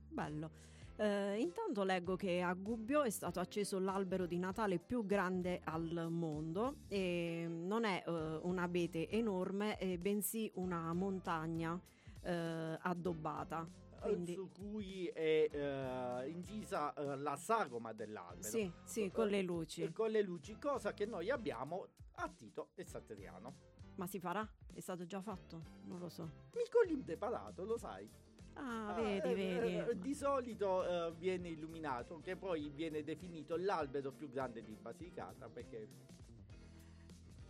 Bello. Eh, intanto leggo che a Gubbio è stato acceso l'albero di Natale più grande al mondo, e non è eh, un abete enorme, eh, bensì una montagna eh, addobbata. Quindi... su cui è eh, incisa eh, la sagoma dell'albero. Sì, sì, con le luci. Con le luci, cosa che noi abbiamo a Tito e Satriano. Ma si farà? È stato già fatto? Non lo so. Mica l'impreparato, lo sai. Ah, vedi, ah, vedi. Eh, di solito eh, viene illuminato, che poi viene definito l'albero più grande di Basilicata, perché...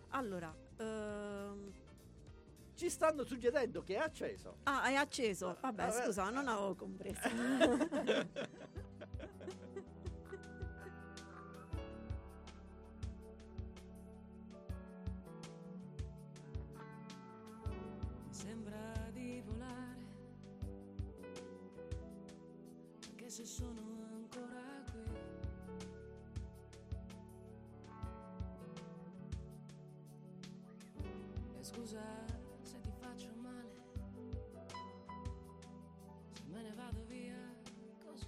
Allora, ehm... ci stanno suggerendo che è acceso. Ah, è acceso. Vabbè, ah, scusa, ah, non avevo compreso. Mi sembra di volare, se sono ancora qui, e scusa se ti faccio male, se me ne vado via così,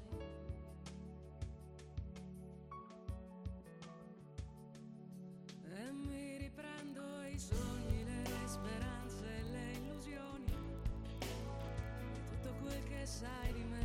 e mi riprendo i sogni, le speranze, le illusioni, tutto quel che sai di me.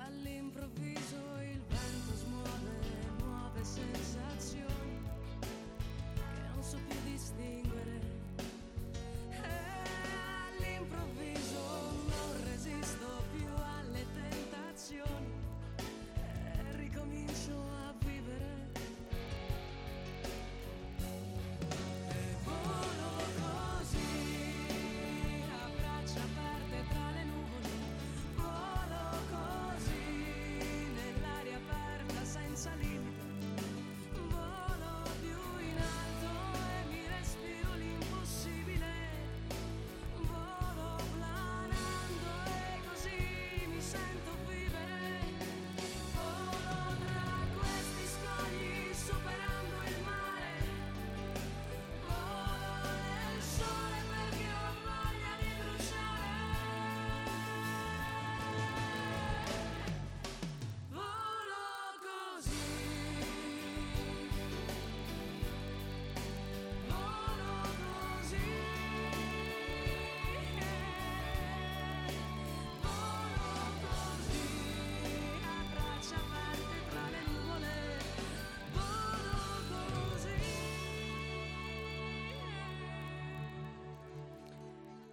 All'improvviso non resisto più alle tentazioni.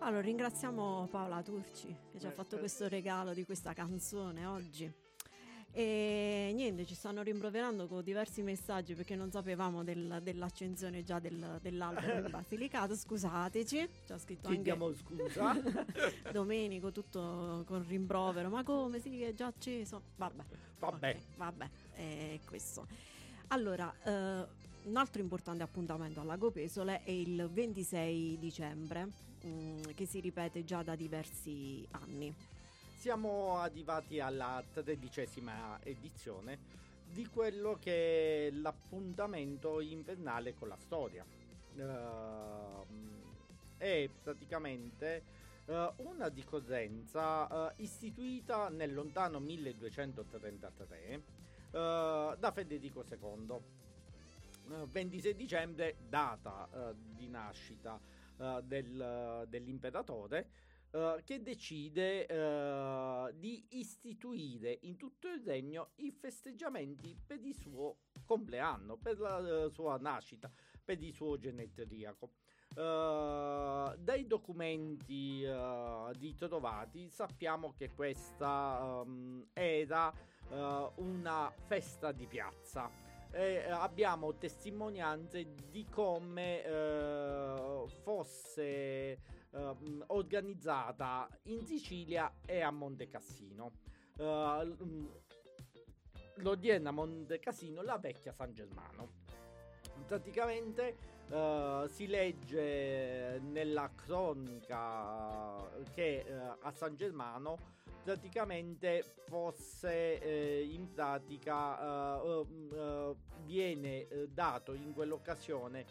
Allora ringraziamo Paola Turci che Beh, ci ha fatto questo regalo di questa canzone oggi. E niente, ci stanno rimproverando con diversi messaggi perché non sapevamo del, dell'accensione già del, dell'albero in Basilicata. Scusateci, ci ha scritto anche chiediamo scusa Domenico, tutto con rimprovero. Ma come, sì, è già acceso. Vabbè, vabbè, okay, vabbè, è questo. Allora, eh, un altro importante appuntamento a Lagopesole è il ventisei dicembre, mh, che si ripete già da diversi anni. Siamo arrivati alla tredicesima edizione di quello che è l'appuntamento invernale con la storia. Uh, è praticamente uh, una ricorrenza uh, istituita nel lontano milleduecentotrentatré uh, da Federico secondo. Uh, ventisei dicembre, data uh, di nascita uh, del, uh, dell'imperatore, Uh, che decide uh, di istituire in tutto il regno i festeggiamenti per il suo compleanno, per la uh, sua nascita, per il suo genetriaco. Uh, dai documenti uh, ritrovati sappiamo che questa um, era uh, una festa di piazza e abbiamo testimonianze di come uh, fosse Uh, organizzata in Sicilia e a Monte Cassino, uh, l'odierna Monte Cassino, la vecchia San Germano. Praticamente uh, si legge nella cronaca che uh, a San Germano praticamente fosse uh, in pratica uh, uh, viene uh, dato in quell'occasione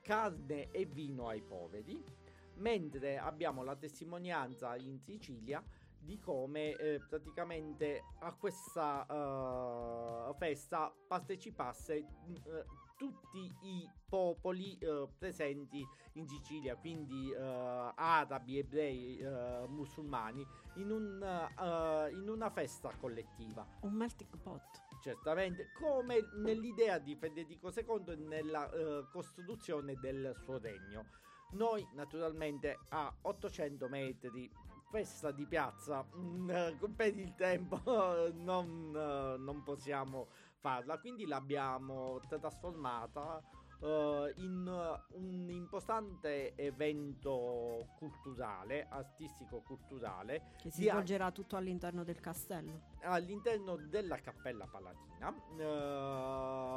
carne e vino ai poveri, mentre abbiamo la testimonianza in Sicilia di come eh, praticamente a questa uh, festa partecipasse uh, tutti i popoli uh, presenti in Sicilia, quindi uh, arabi, ebrei, uh, musulmani, in, un, uh, in una festa collettiva. Un melting pot. Certamente, come nell'idea di Federico secondo nella uh, costruzione del suo regno. Noi naturalmente a ottocento metri, festa di piazza, mh, per il tempo non, non possiamo farla, quindi l'abbiamo trasformata uh, in uh, un importante evento culturale, artistico-culturale. Che si svolgerà a... tutto all'interno del castello. All'interno della Cappella Palatina,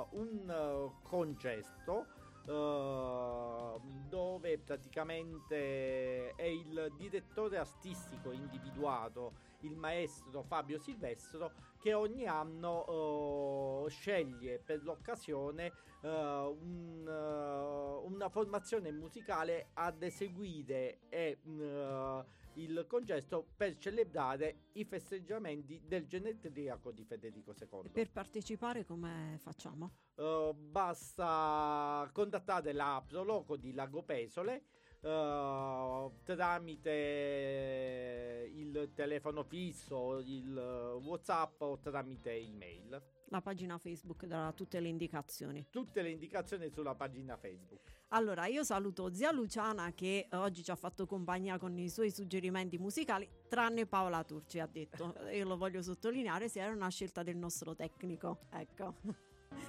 uh, un uh, concerto. Uh, dove praticamente è il direttore artistico individuato, il maestro Fabio Silvestro, che ogni anno uh, sceglie per l'occasione uh, un, uh, una formazione musicale ad eseguire e, uh, il concerto per celebrare i festeggiamenti del genetriaco di Federico secondo. E per partecipare come facciamo? Uh, basta contattare la Proloco di Lagopesole uh, tramite il telefono fisso, il WhatsApp o tramite email. La pagina Facebook darà tutte le indicazioni. Tutte le indicazioni sulla pagina Facebook. Allora io saluto zia Luciana che oggi ci ha fatto compagnia con i suoi suggerimenti musicali, tranne Paola Turci, ha detto. Io lo voglio sottolineare, se era una scelta del nostro tecnico, ecco.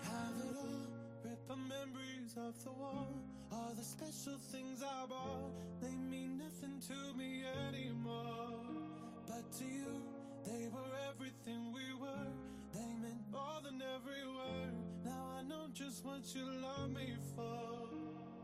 Have it all, rip the memories of the war. All the special things I bought, they mean nothing to me anymore. But to you, they were everything we were. They meant more than every word. Now I know just what you love me for.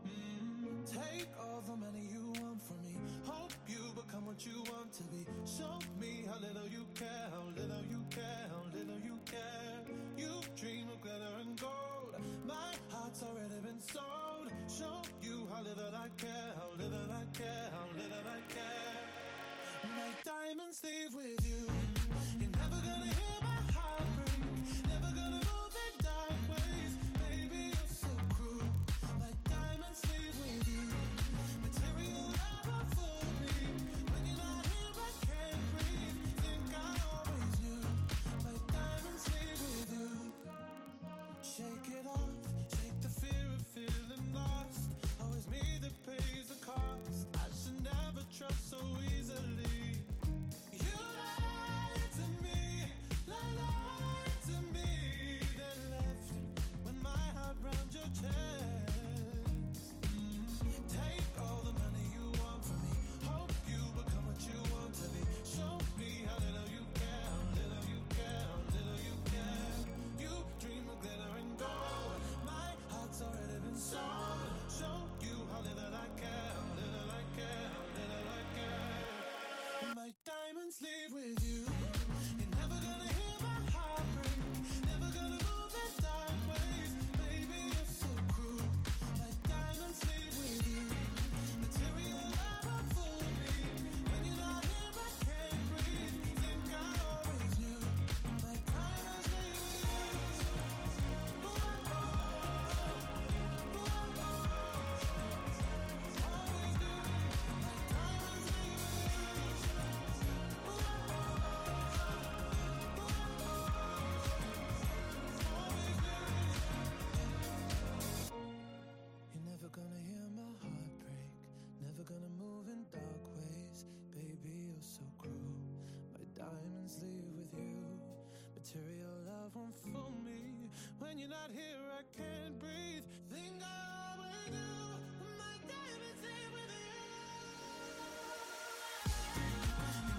Mm-hmm. Take all the money you want from me. Hope you become what you want to be. Show me how little you care, how little you care, how little you care. You dream of glitter and gold. My heart's already been sold. Show you how little I care, how little I care, how little I care. My diamonds leave with you. You're never gonna hear my heart break. Never gonna move in dark ways. Baby, you're so cruel. My diamonds leave with you. Material never fooled me. When you're not here, I can't breathe. Think I always knew. My diamonds leave with you. Shake it off. Shake the fear of feeling lost. Always me that pays the cost. I should never trust so you're not here, I can't breathe. Think I always do, my time is here with you.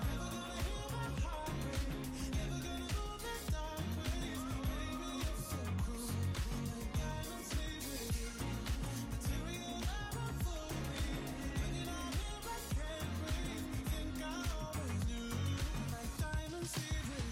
Never gonna hear my heart break, never gonna move in dark ways. Baby, you're so cruel, my diamonds leave with you. Material never fooled me, when you're not here, I can't breathe. Think I always knew, my diamonds leave with you.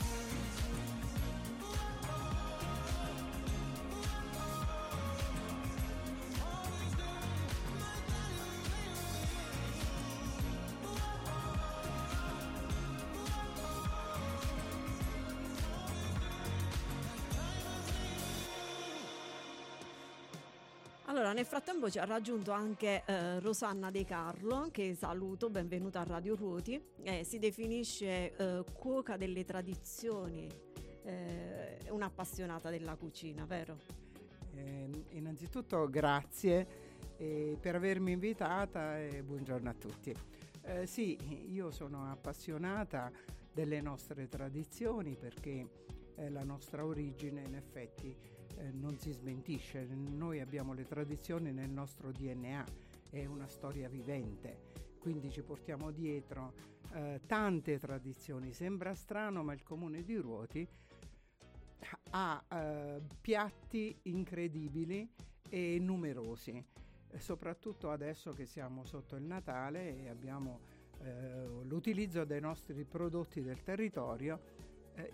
Allora, nel frattempo ci ha raggiunto anche eh, Rosanna De Carlo, che saluto, benvenuta a Radio Ruoti. Eh, si definisce eh, cuoca delle tradizioni, eh, un'appassionata della cucina, vero? Eh, innanzitutto grazie eh, per avermi invitata e buongiorno a tutti. Eh, sì, io sono appassionata delle nostre tradizioni perché... la nostra origine in effetti eh, non si smentisce, noi abbiamo le tradizioni nel nostro D N A, è una storia vivente, quindi ci portiamo dietro eh, tante tradizioni. Sembra strano, ma il comune di Ruoti ha eh, piatti incredibili e numerosi, soprattutto adesso che siamo sotto il Natale e abbiamo eh, l'utilizzo dei nostri prodotti del territorio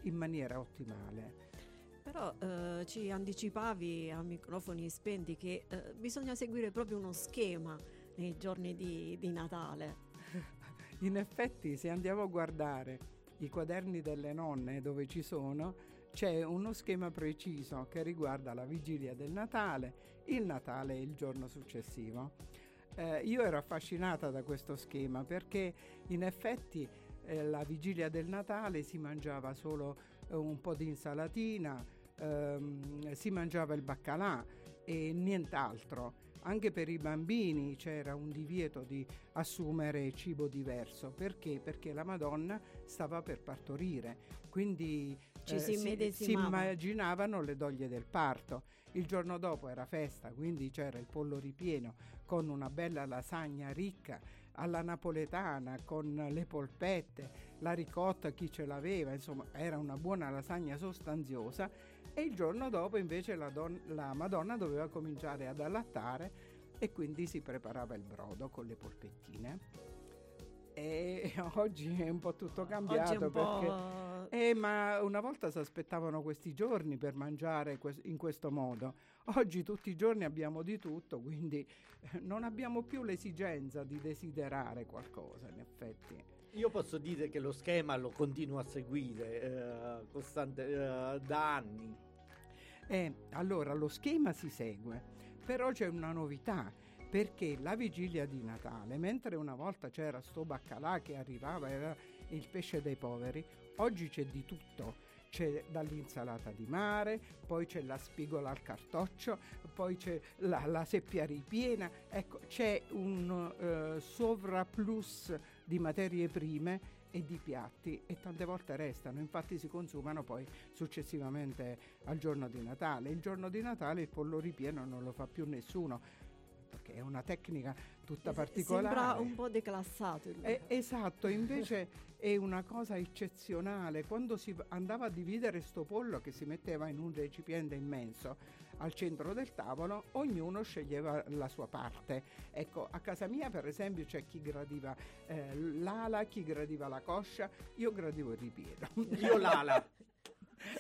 in maniera ottimale. Però eh, ci anticipavi a microfoni spenti che eh, bisogna seguire proprio uno schema nei giorni di, di Natale. In effetti, se andiamo a guardare i quaderni delle nonne dove ci sono, c'è uno schema preciso che riguarda la vigilia del Natale, il Natale e il giorno successivo. Eh, io ero affascinata da questo schema perché in effetti la vigilia del Natale si mangiava solo un po' di insalatina, ehm, si mangiava il baccalà e nient'altro. Anche per i bambini c'era un divieto di assumere cibo diverso. Perché? Perché la Madonna stava per partorire, quindi eh, si, si, si immaginavano le doglie del parto. Il giorno dopo era festa, quindi c'era il pollo ripieno con una bella lasagna ricca alla napoletana, con le polpette, la ricotta, chi ce l'aveva, insomma era una buona lasagna sostanziosa. E il giorno dopo invece la, don- la Madonna doveva cominciare ad allattare e quindi si preparava il brodo con le polpettine. E oggi è un po' tutto cambiato perché Eh, ma una volta si aspettavano questi giorni per mangiare in questo modo. Oggi tutti i giorni abbiamo di tutto, quindi non abbiamo più l'esigenza di desiderare qualcosa, in effetti. Io posso dire che lo schema lo continuo a seguire eh, costante, eh, da anni. Eh, allora, lo schema si segue, però c'è una novità. Perché la vigilia di Natale, mentre una volta c'era sto baccalà che arrivava, era il pesce dei poveri, oggi c'è di tutto. C'è dall'insalata di mare, poi c'è la spigola al cartoccio, poi c'è la, la seppia ripiena. Ecco, c'è un eh, sovrapplus di materie prime e di piatti, e tante volte restano, infatti si consumano poi successivamente al giorno di Natale. Il giorno di Natale il pollo ripieno non lo fa più nessuno, perché è una tecnica tutta particolare. Sembra un po' declassato. Eh, esatto, invece è una cosa eccezionale. Quando si andava a dividere sto pollo che si metteva in un recipiente immenso al centro del tavolo, ognuno sceglieva la sua parte. Ecco, a casa mia per esempio c'è chi gradiva eh, l'ala, chi gradiva la coscia, io gradivo il ripieno. Io l'ala.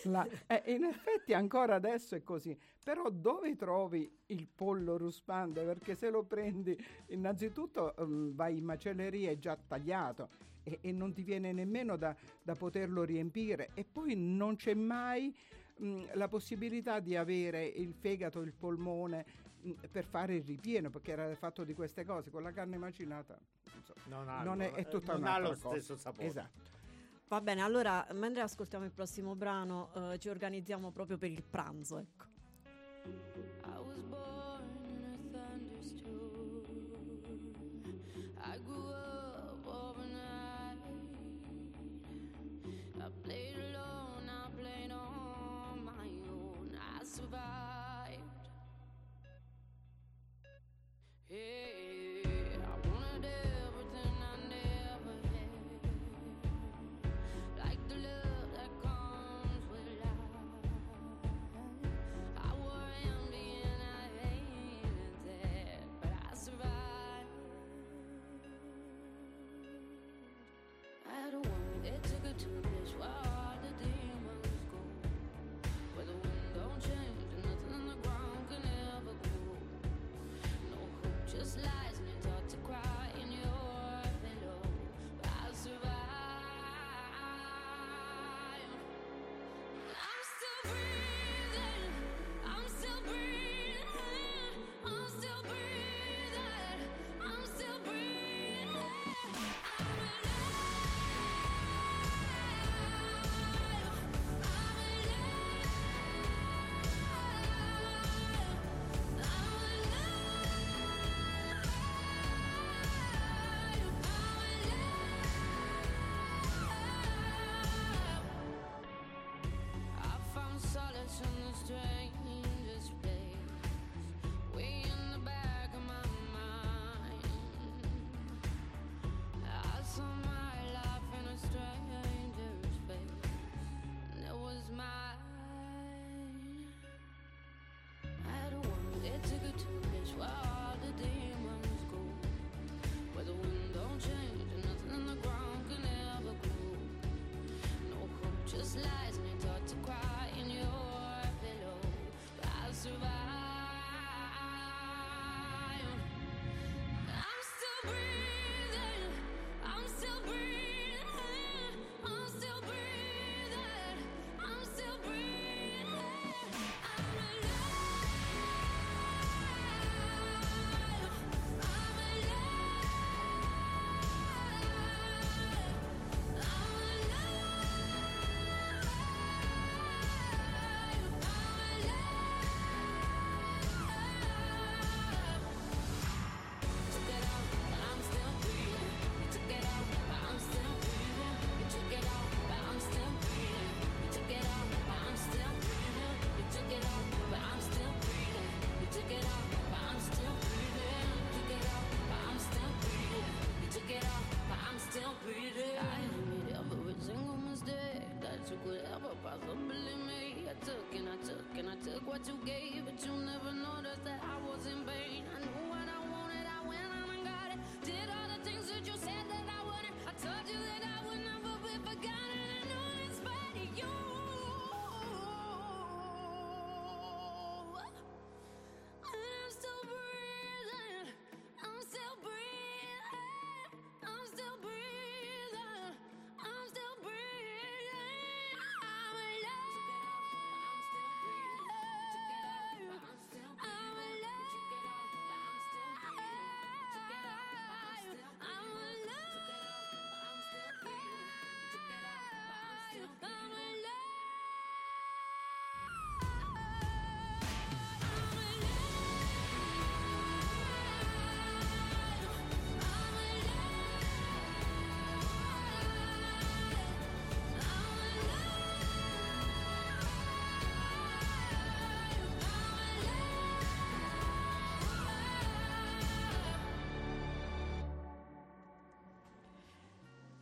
La, eh, in effetti ancora adesso è così, però dove trovi il pollo ruspante? Perché se lo prendi innanzitutto um, vai in macelleria, è già tagliato e, e non ti viene nemmeno da, da poterlo riempire, e poi non c'è mai mh, la possibilità di avere il fegato, il polmone mh, per fare il ripieno, perché era fatto di queste cose. Con la carne macinata non, so, non, ha, non è, è tutta non un'altra ha lo cosa. Stesso sapore, esatto. Va bene, allora mentre ascoltiamo il prossimo brano eh, ci organizziamo proprio per il pranzo, ecco. I was born in a thunderstorm. I grew up overnight. I played alone, I played on my own. I survived.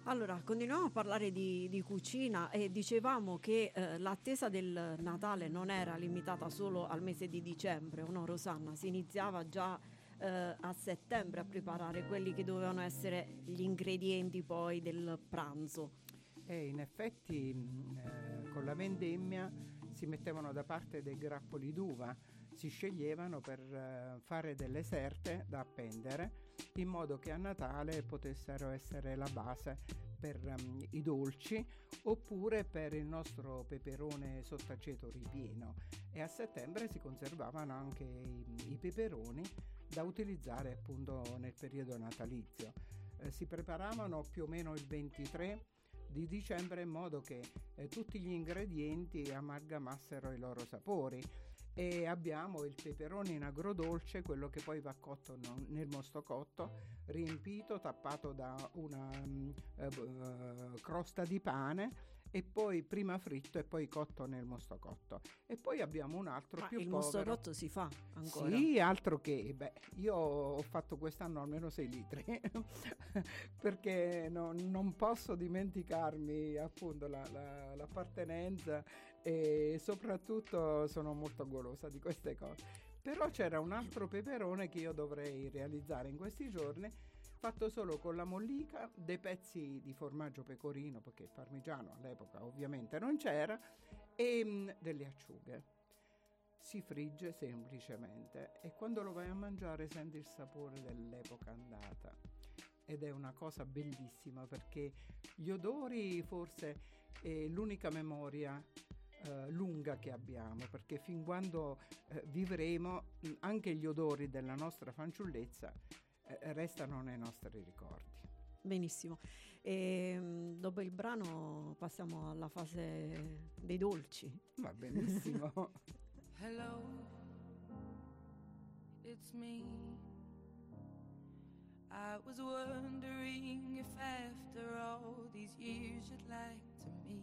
Allora, continuiamo a parlare di, di cucina e dicevamo che eh, l'attesa del Natale non era limitata solo al mese di dicembre, no Rosanna? Si iniziava già eh, a settembre a preparare quelli che dovevano essere gli ingredienti poi del pranzo. E in effetti eh, con la vendemmia si mettevano da parte dei grappoli d'uva, si sceglievano per eh, fare delle serte da appendere, in modo che a Natale potessero essere la base per um, i dolci oppure per il nostro peperone sott'aceto ripieno, e a settembre si conservavano anche i, i peperoni da utilizzare appunto nel periodo natalizio. Eh, si preparavano più o meno il ventitré di dicembre in modo che eh, tutti gli ingredienti amalgamassero i loro sapori. E abbiamo il peperone in agrodolce, quello che poi va cotto nel mosto cotto, riempito, tappato da una eh, crosta di pane e poi prima fritto e poi cotto nel mosto cotto. E poi abbiamo un altro Ma più il povero. Il mosto cotto si fa ancora? Sì, altro che, beh, io ho fatto quest'anno almeno sei litri perché no, non posso dimenticarmi appunto la, la, l'appartenenza, e soprattutto sono molto golosa di queste cose. Però c'era un altro peperone che io dovrei realizzare in questi giorni, fatto solo con la mollica, dei pezzi di formaggio pecorino, perché il parmigiano all'epoca ovviamente non c'era, e mh, delle acciughe. Si frigge semplicemente e quando lo vai a mangiare senti il sapore dell'epoca andata, ed è una cosa bellissima perché gli odori forse è l'unica memoria Uh, lunga che abbiamo, perché fin quando uh, vivremo anche gli odori della nostra fanciullezza uh, restano nei nostri ricordi. Benissimo, e dopo il brano passiamo alla fase dei dolci. Va benissimo. Hello, it's me. I was wondering if after all these years you'd like to meet,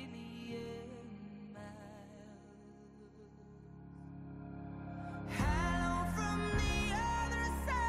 miles. So hello from the other side.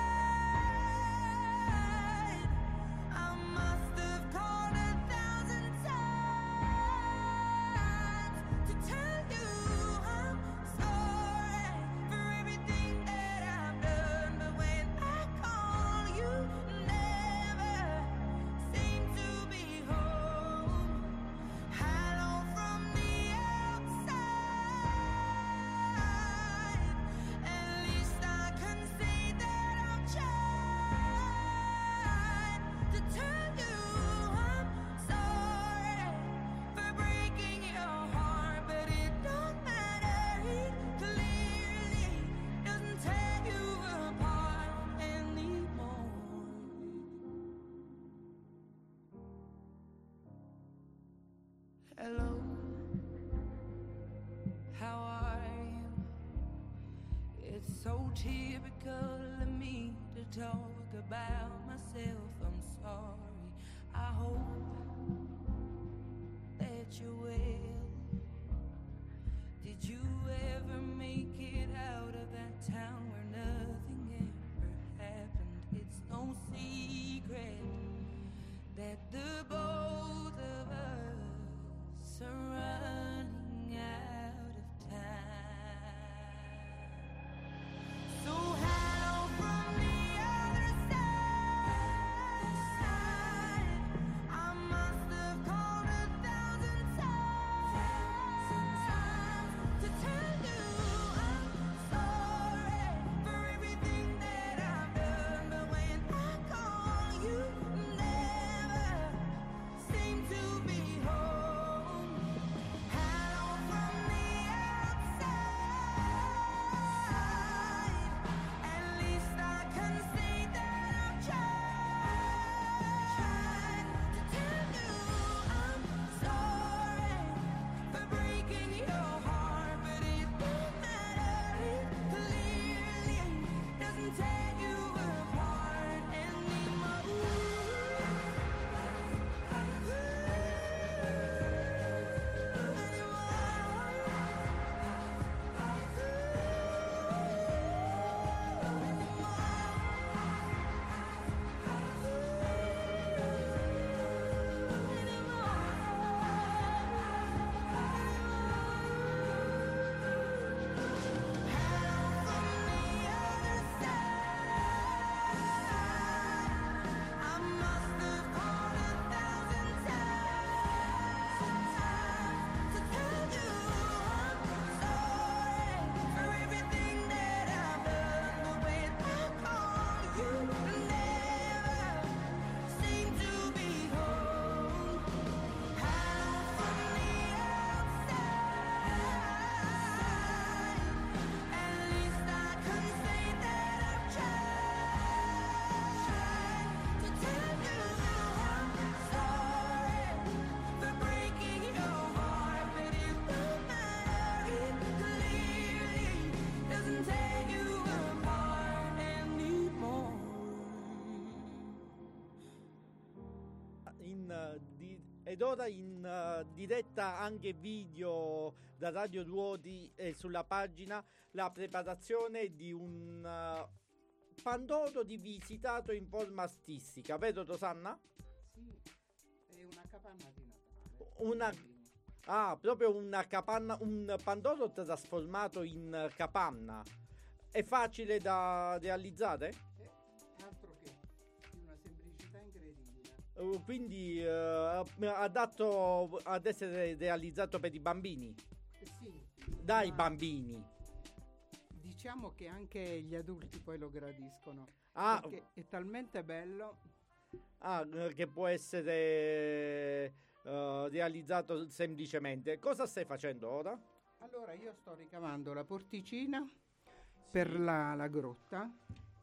in, uh, di, ed ora in uh, diretta anche video da Radio Ruoti e sulla pagina la preparazione di un uh, pandoro di visitato in forma artistica, vero Rosanna? Sì, è una capanna di Natale. Una... Ah, proprio una capanna, un pandoro trasformato in capanna. È facile da realizzare? Eh, altro che, di una semplicità incredibile. Uh, quindi uh, adatto ad essere realizzato per i bambini? Eh sì. Dai ma... bambini. Diciamo che anche gli adulti poi lo gradiscono. Ah. Perché è talmente bello. Ah, che può essere... Uh, realizzato semplicemente. Cosa stai facendo ora? Allora io sto ricavando la porticina, sì, per la, la grotta,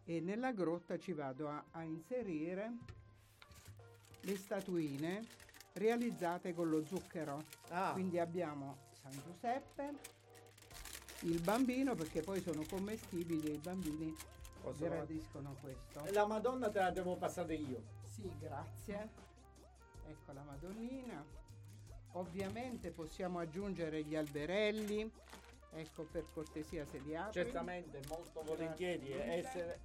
e nella grotta ci vado a, a inserire le statuine realizzate con lo zucchero. Ah. Quindi abbiamo San Giuseppe, il bambino, perché poi sono commestibili e i bambini Posso gradiscono fare? questo. La Madonna te la devo passare io. Sì, grazie. Ecco la Madonnina, ovviamente possiamo aggiungere gli alberelli, ecco per cortesia se li apri. Certamente, molto volentieri, essere,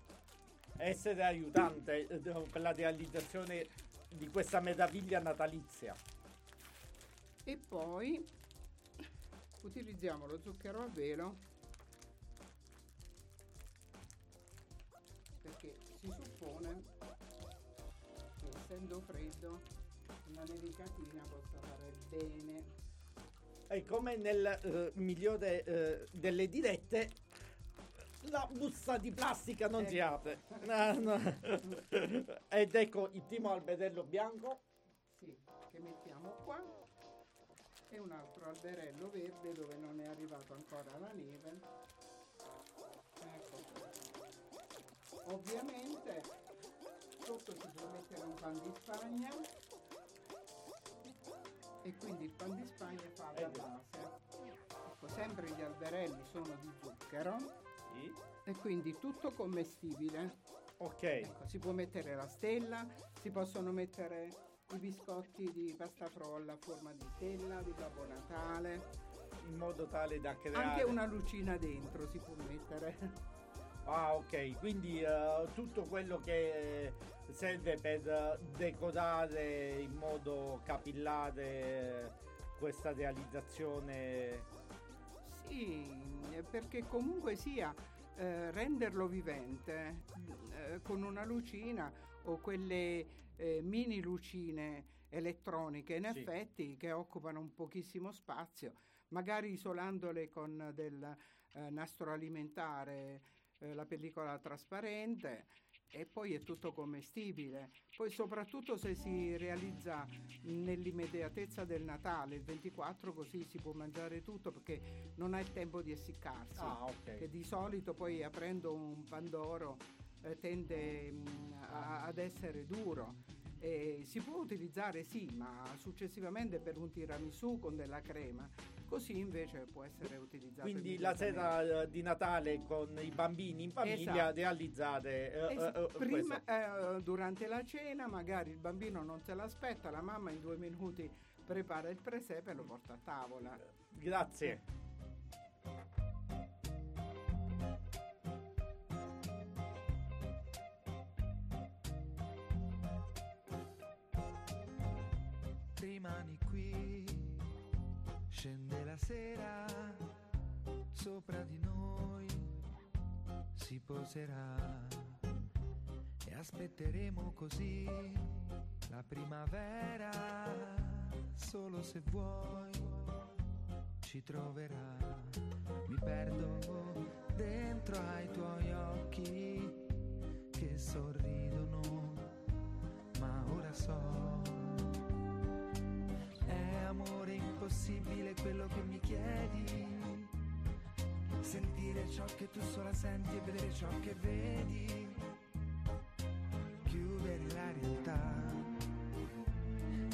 essere aiutante per la realizzazione di questa meraviglia natalizia. E poi utilizziamo lo zucchero a velo perché si suppone che essendo freddo una nevicatina possa fare bene. E come nel eh, migliore eh, delle dirette, la busta di plastica non ecco. si apre. No, no. Ed ecco il primo alberello bianco, sì, che mettiamo qua, e un altro alberello verde dove non è arrivato ancora la neve. Ecco. Ovviamente sotto si può mettere un pan di Spagna. E quindi il pan di Spagna fa la base. Ecco, sempre gli alberelli sono di zucchero, sì, e quindi tutto commestibile. Ok. Ecco, si può mettere la stella, si possono mettere i biscotti di pasta frolla a forma di stella, di Babbo Natale. In modo tale da creare... Anche una lucina dentro si può mettere. Ah, ok, quindi uh, tutto quello che serve per decorare in modo capillare questa realizzazione. Sì, perché comunque sia eh, renderlo vivente eh, con una lucina o quelle eh, mini lucine elettroniche, in sì, effetti, che occupano un pochissimo spazio, magari isolandole con del eh, nastro alimentare, la pellicola trasparente, e poi è tutto commestibile. Poi soprattutto se si realizza nell'immediatezza del Natale, il ventiquattro, così si può mangiare tutto perché non ha il tempo di essiccarsi. Ah, okay. Che di solito poi aprendo un pandoro eh, tende mh, a, ad essere duro. E si può utilizzare sì, ma successivamente per un tiramisù con della crema, così invece può essere utilizzato. Quindi la sera di Natale con i bambini in famiglia, esatto, realizzate eh, es- eh, prima eh, durante la cena, magari il bambino non se l'aspetta, la mamma in due minuti prepara il presepe e lo porta a tavola. Grazie. Rimani qui, scende la sera, sopra di noi si poserà e aspetteremo così la primavera, solo se vuoi ci troverà. Mi perdo dentro ai tuoi occhi che sorridono, ma ora so. Amore impossibile quello che mi chiedi, sentire ciò che tu sola senti e vedere ciò che vedi, chiudere la realtà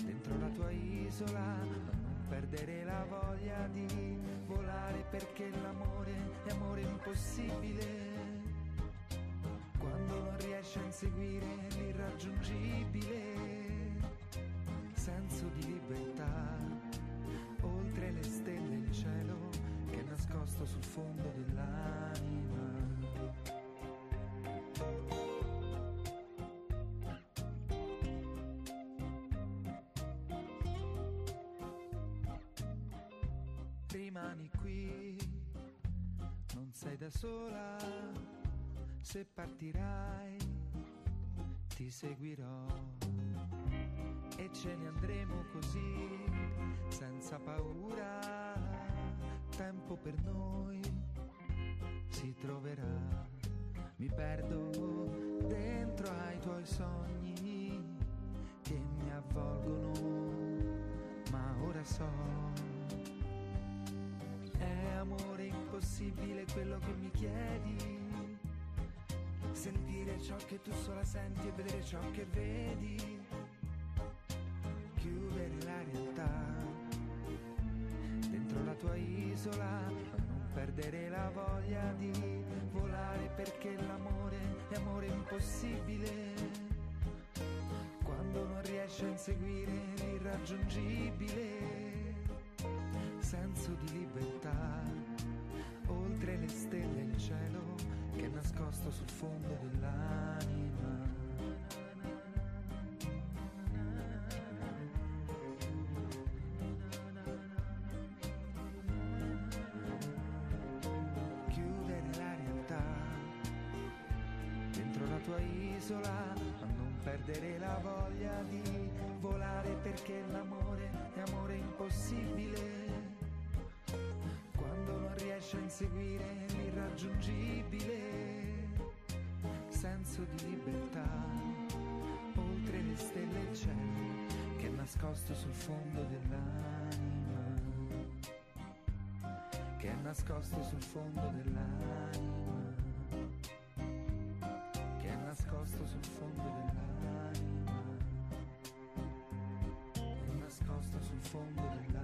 dentro la tua isola, ma non perdere la voglia di volare, perché l'amore è amore impossibile quando non riesci a inseguire l'irraggiungibile. Sei da sola, se partirai ti seguirò e ce ne andremo così, senza paura, tempo per noi si troverà. Mi perdo dentro ai tuoi sogni che mi avvolgono, ma ora so. È amore impossibile quello che mi chiedi, sentire ciò che tu sola senti e vedere ciò che vedi, chiudere la realtà dentro la tua isola, non perdere la voglia di volare, perché l'amore è amore impossibile quando non riesci a inseguire l'irraggiungibile. Senso di libertà, oltre le stelle e il cielo che è nascosto sul fondo dell'anima. Chiudere la realtà dentro la tua isola, ma non perdere la voglia di volare, perché l'amore è amore impossibile a inseguire l'irraggiungibile. Senso di libertà, oltre le stelle e il cielo che è nascosto sul fondo dell'anima, che è nascosto sul fondo dell'anima, che è nascosto sul fondo dell'anima, che è nascosto sul fondo dell'anima.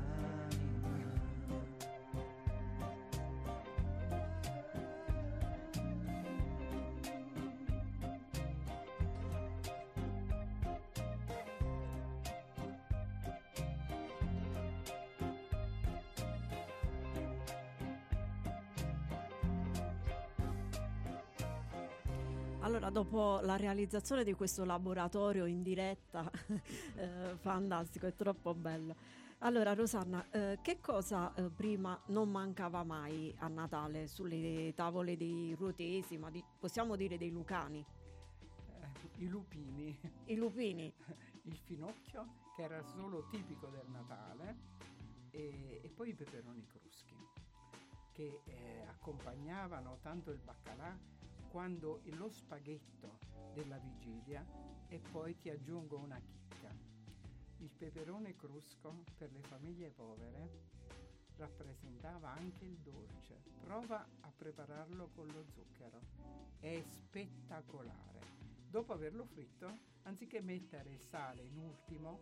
Allora, dopo la realizzazione di questo laboratorio in diretta, eh, fantastico, è troppo bello. Allora, Rosanna, eh, che cosa eh, prima non mancava mai a Natale sulle tavole dei ruotesi, ma di, possiamo dire dei lucani? Eh, I lupini. I lupini. Il finocchio, che era solo tipico del Natale, e, e poi i peperoni cruschi, che eh, accompagnavano tanto il baccalà quando lo spaghetto della vigilia. E poi ti aggiungo una chicca: il peperone crusco per le famiglie povere rappresentava anche il dolce. Prova a prepararlo con lo zucchero, è spettacolare. Dopo averlo fritto, anziché mettere il sale in ultimo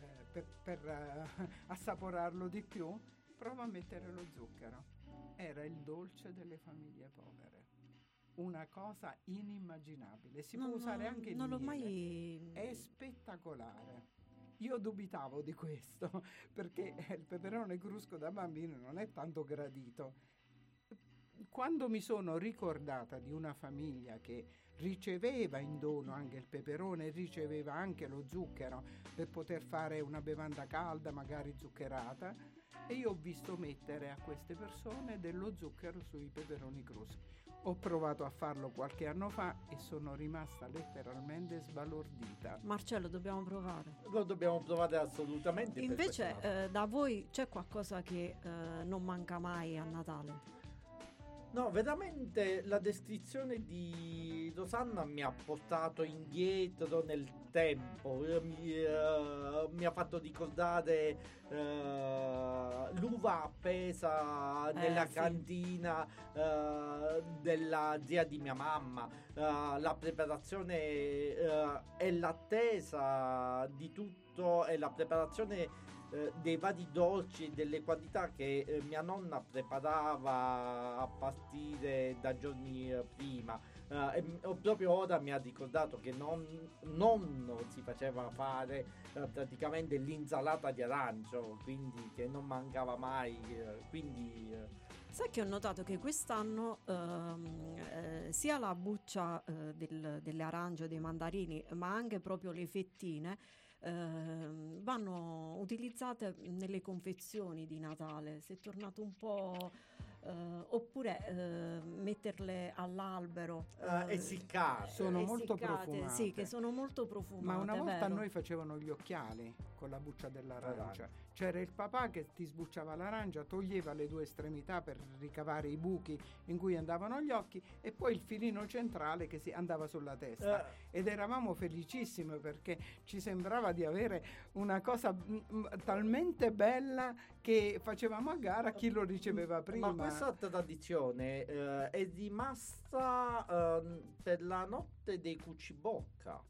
eh, per, per eh, assaporarlo di più, prova a mettere lo zucchero. Era il dolce delle famiglie povere, una cosa inimmaginabile. Si no, può usare no, anche il non miele. L'ho mai... È spettacolare. Io dubitavo di questo perché il peperone crusco da bambino non è tanto gradito. Quando mi sono ricordata di una famiglia che riceveva in dono anche il peperone, riceveva anche lo zucchero per poter fare una bevanda calda, magari zuccherata, e io ho visto mettere a queste persone dello zucchero sui peperoni cruschi. Ho provato a farlo qualche anno fa e sono rimasta letteralmente sbalordita. Marcello, dobbiamo provare. Lo dobbiamo provare assolutamente. Invece eh, da voi c'è qualcosa che eh, non manca mai a Natale? No, veramente la descrizione di Rosanna mi ha portato indietro nel tempo, mi, uh, mi ha fatto ricordare uh, l'uva appesa nella eh, cantina sì. uh, della zia di mia mamma, uh, la preparazione uh, e l'attesa di tutto e la preparazione dei vari dolci e delle quantità che eh, mia nonna preparava a partire da giorni eh, prima. Eh, e proprio ora mi ha ricordato che non, nonno si faceva fare eh, praticamente l'insalata di arancio, quindi che non mancava mai. Eh, quindi, eh. Sai che ho notato che quest'anno ehm, eh, sia la buccia eh, del, delle arance, dei mandarini, ma anche proprio le fettine Eh, vanno utilizzate nelle confezioni di Natale. Si è tornato un po' eh, oppure eh, metterle all'albero, eh, eh, essiccate, sono molto profumate, sì, che sono molto profumate. Ma una volta a noi facevano gli occhiali con la buccia dell'arancia, c'era il papà che ti sbucciava l'arancia, toglieva le due estremità per ricavare i buchi in cui andavano gli occhi e poi il filino centrale che si andava sulla testa, eh. ed eravamo felicissimi perché ci sembrava di avere una cosa m- m- talmente bella che facevamo a gara chi lo riceveva prima. Ma questa tradizione eh, è rimasta eh, per la notte dei cucibocca,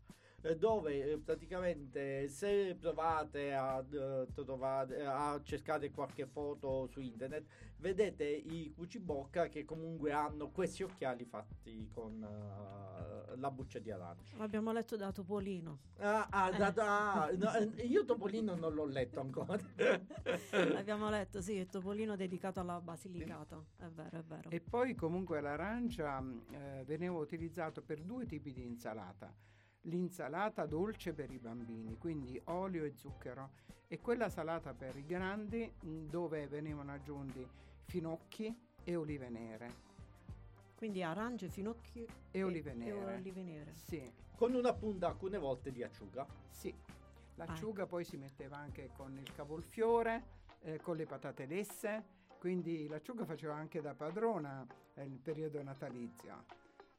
dove eh, praticamente se provate a, uh, trovare, a cercare qualche foto su internet vedete i cucibocca che comunque hanno questi occhiali fatti con uh, la buccia di arancia. L'abbiamo letto da Topolino. Ah, ah, eh. da, da, no, io Topolino non l'ho letto ancora. L'abbiamo letto, sì, è Topolino dedicato alla Basilicata, è vero, è vero. E poi comunque l'arancia eh, veniva utilizzato per due tipi di insalata: l'insalata dolce per i bambini, quindi olio e zucchero, e quella salata per i grandi, dove venivano aggiunti finocchi e olive nere. Quindi arance, finocchi e, e olive nere, e olive nere. Sì. Con una punta alcune volte di acciuga. Sì, l'acciuga ah. poi si metteva anche con il cavolfiore, eh, con le patate lesse, quindi l'acciuga faceva anche da padrona nel eh, periodo natalizio.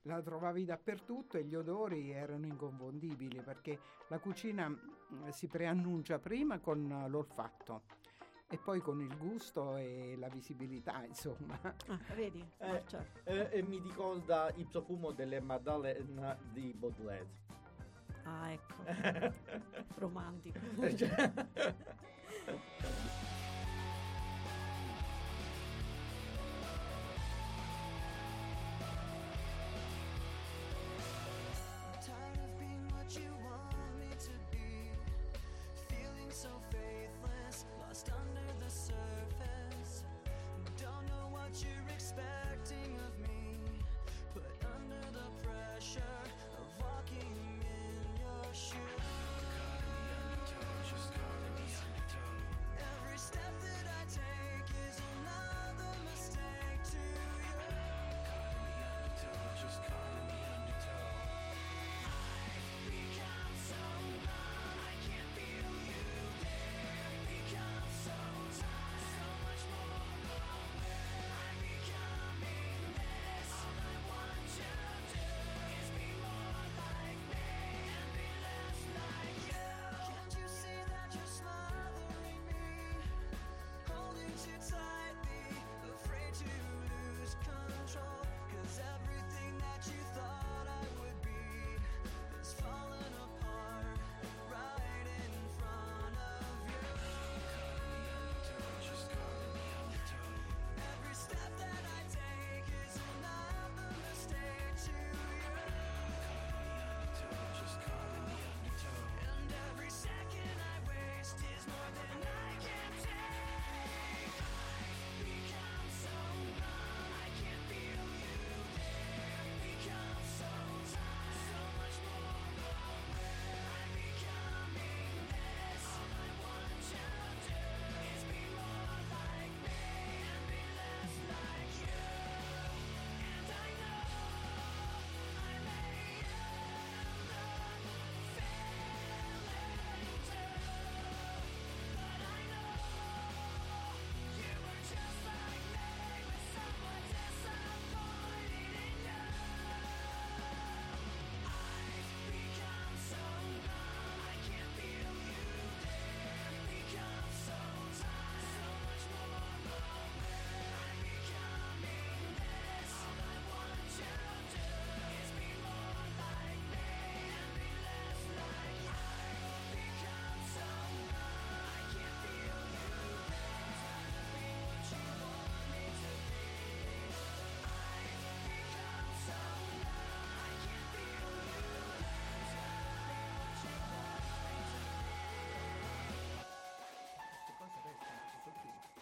La trovavi dappertutto e gli odori erano inconfondibili perché la cucina mh, si preannuncia prima con l'olfatto e poi con il gusto e la visibilità, insomma. Ah, vedi? Eh, certo. eh, eh, mi ricorda il profumo delle Maddalena di Baudelaire. Ah, ecco. Romantico.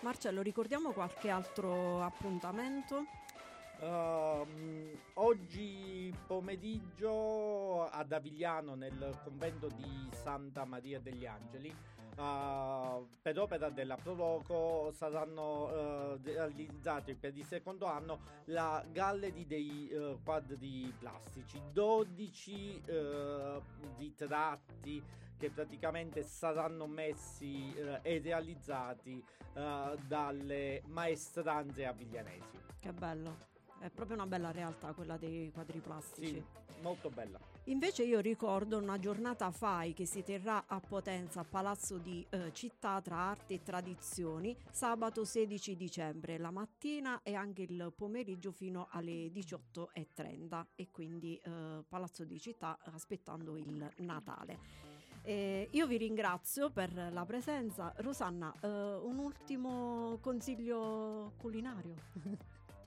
Marcello, ricordiamo qualche altro appuntamento? Uh, oggi pomeriggio ad Avigliano, nel convento di Santa Maria degli Angeli, Uh, per opera della Proloco saranno uh, realizzati per il secondo anno la galleria dei uh, quadri plastici, dodici uh, ritratti che praticamente saranno messi uh, e realizzati uh, dalle maestranze aviglianesi. Che bello! È proprio una bella realtà quella dei quadri plastici. Sì, molto bella. Invece io ricordo una giornata F A I che si terrà a Potenza, a Palazzo di eh, Città, tra arte e tradizioni, sabato sedici dicembre, la mattina e anche il pomeriggio fino alle diciotto e trenta, e quindi eh, Palazzo di Città, aspettando il Natale. Eh, io vi ringrazio per la presenza. Rosanna, eh, un ultimo consiglio culinario?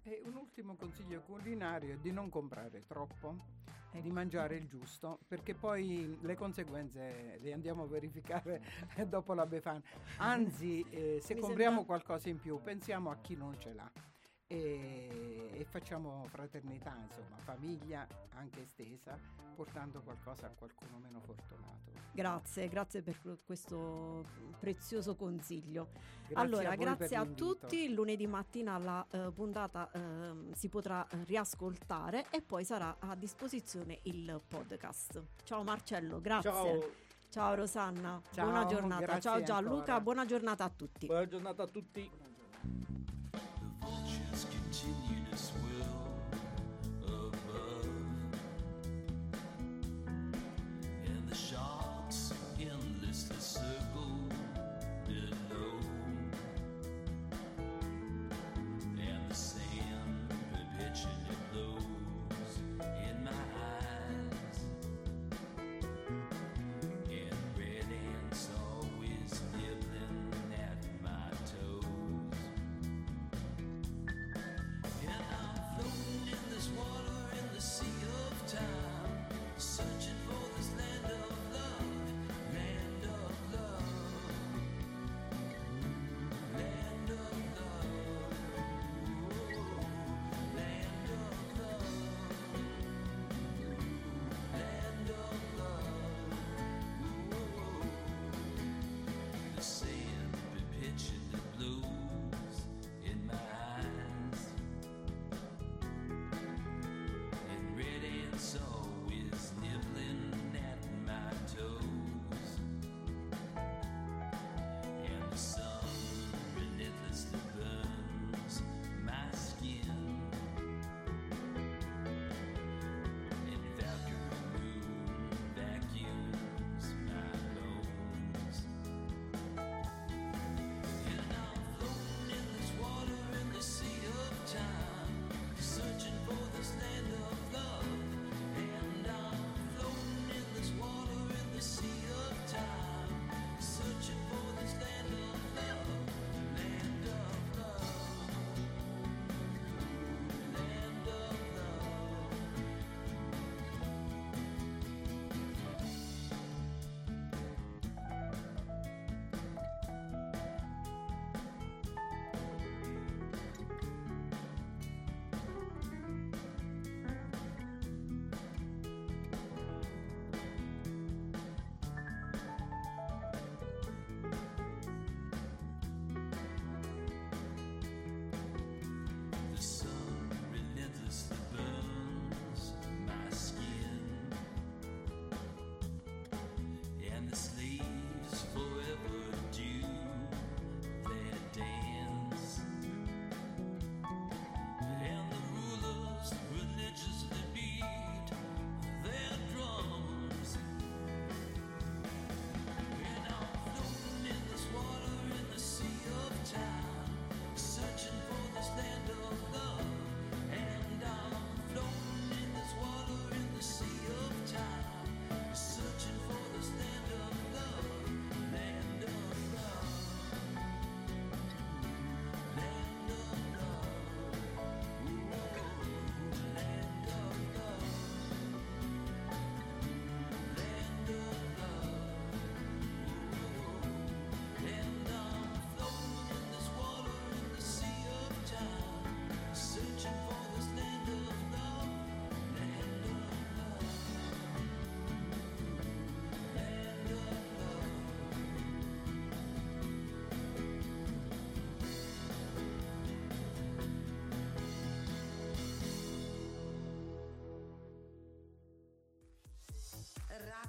E un ultimo consiglio culinario è di non comprare troppo e di mangiare il giusto, perché poi le conseguenze le andiamo a verificare dopo la Befana. Anzi, eh, se Mi compriamo sembra... qualcosa in più, pensiamo a chi non ce l'ha e, e facciamo fraternità, insomma, famiglia anche estesa, portando qualcosa a qualcuno meno fortunato. Grazie, grazie per questo prezioso consiglio. Grazie allora, a grazie a tutti. Lunedì mattina la eh, puntata eh, si potrà riascoltare e poi sarà a disposizione il podcast. Ciao Marcello, grazie. Ciao, ciao Rosanna, ciao, buona giornata. Ciao Gianluca, ancora. Buona giornata a tutti. Buona giornata a tutti.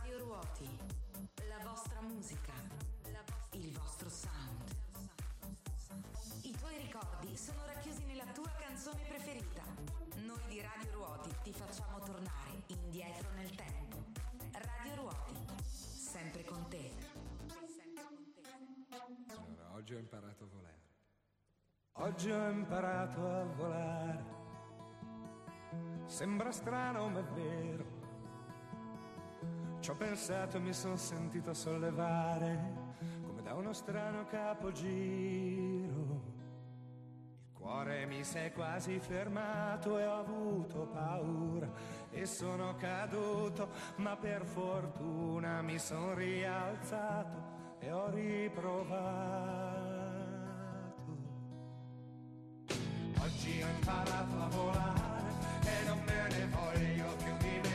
Radio Ruoti, la vostra musica, il vostro sound. I tuoi ricordi sono racchiusi nella tua canzone preferita. Noi di Radio Ruoti ti facciamo tornare indietro nel tempo. Radio Ruoti, sempre con te. Allora, oggi ho imparato a volare. Oggi ho imparato a volare. Sembra strano ma è vero. Ci ho pensato e mi sono sentito sollevare come da uno strano capogiro. Il cuore mi si è quasi fermato e ho avuto paura e sono caduto, ma per fortuna mi sono rialzato e ho riprovato. Oggi ho imparato a volare e non me ne voglio più vivere.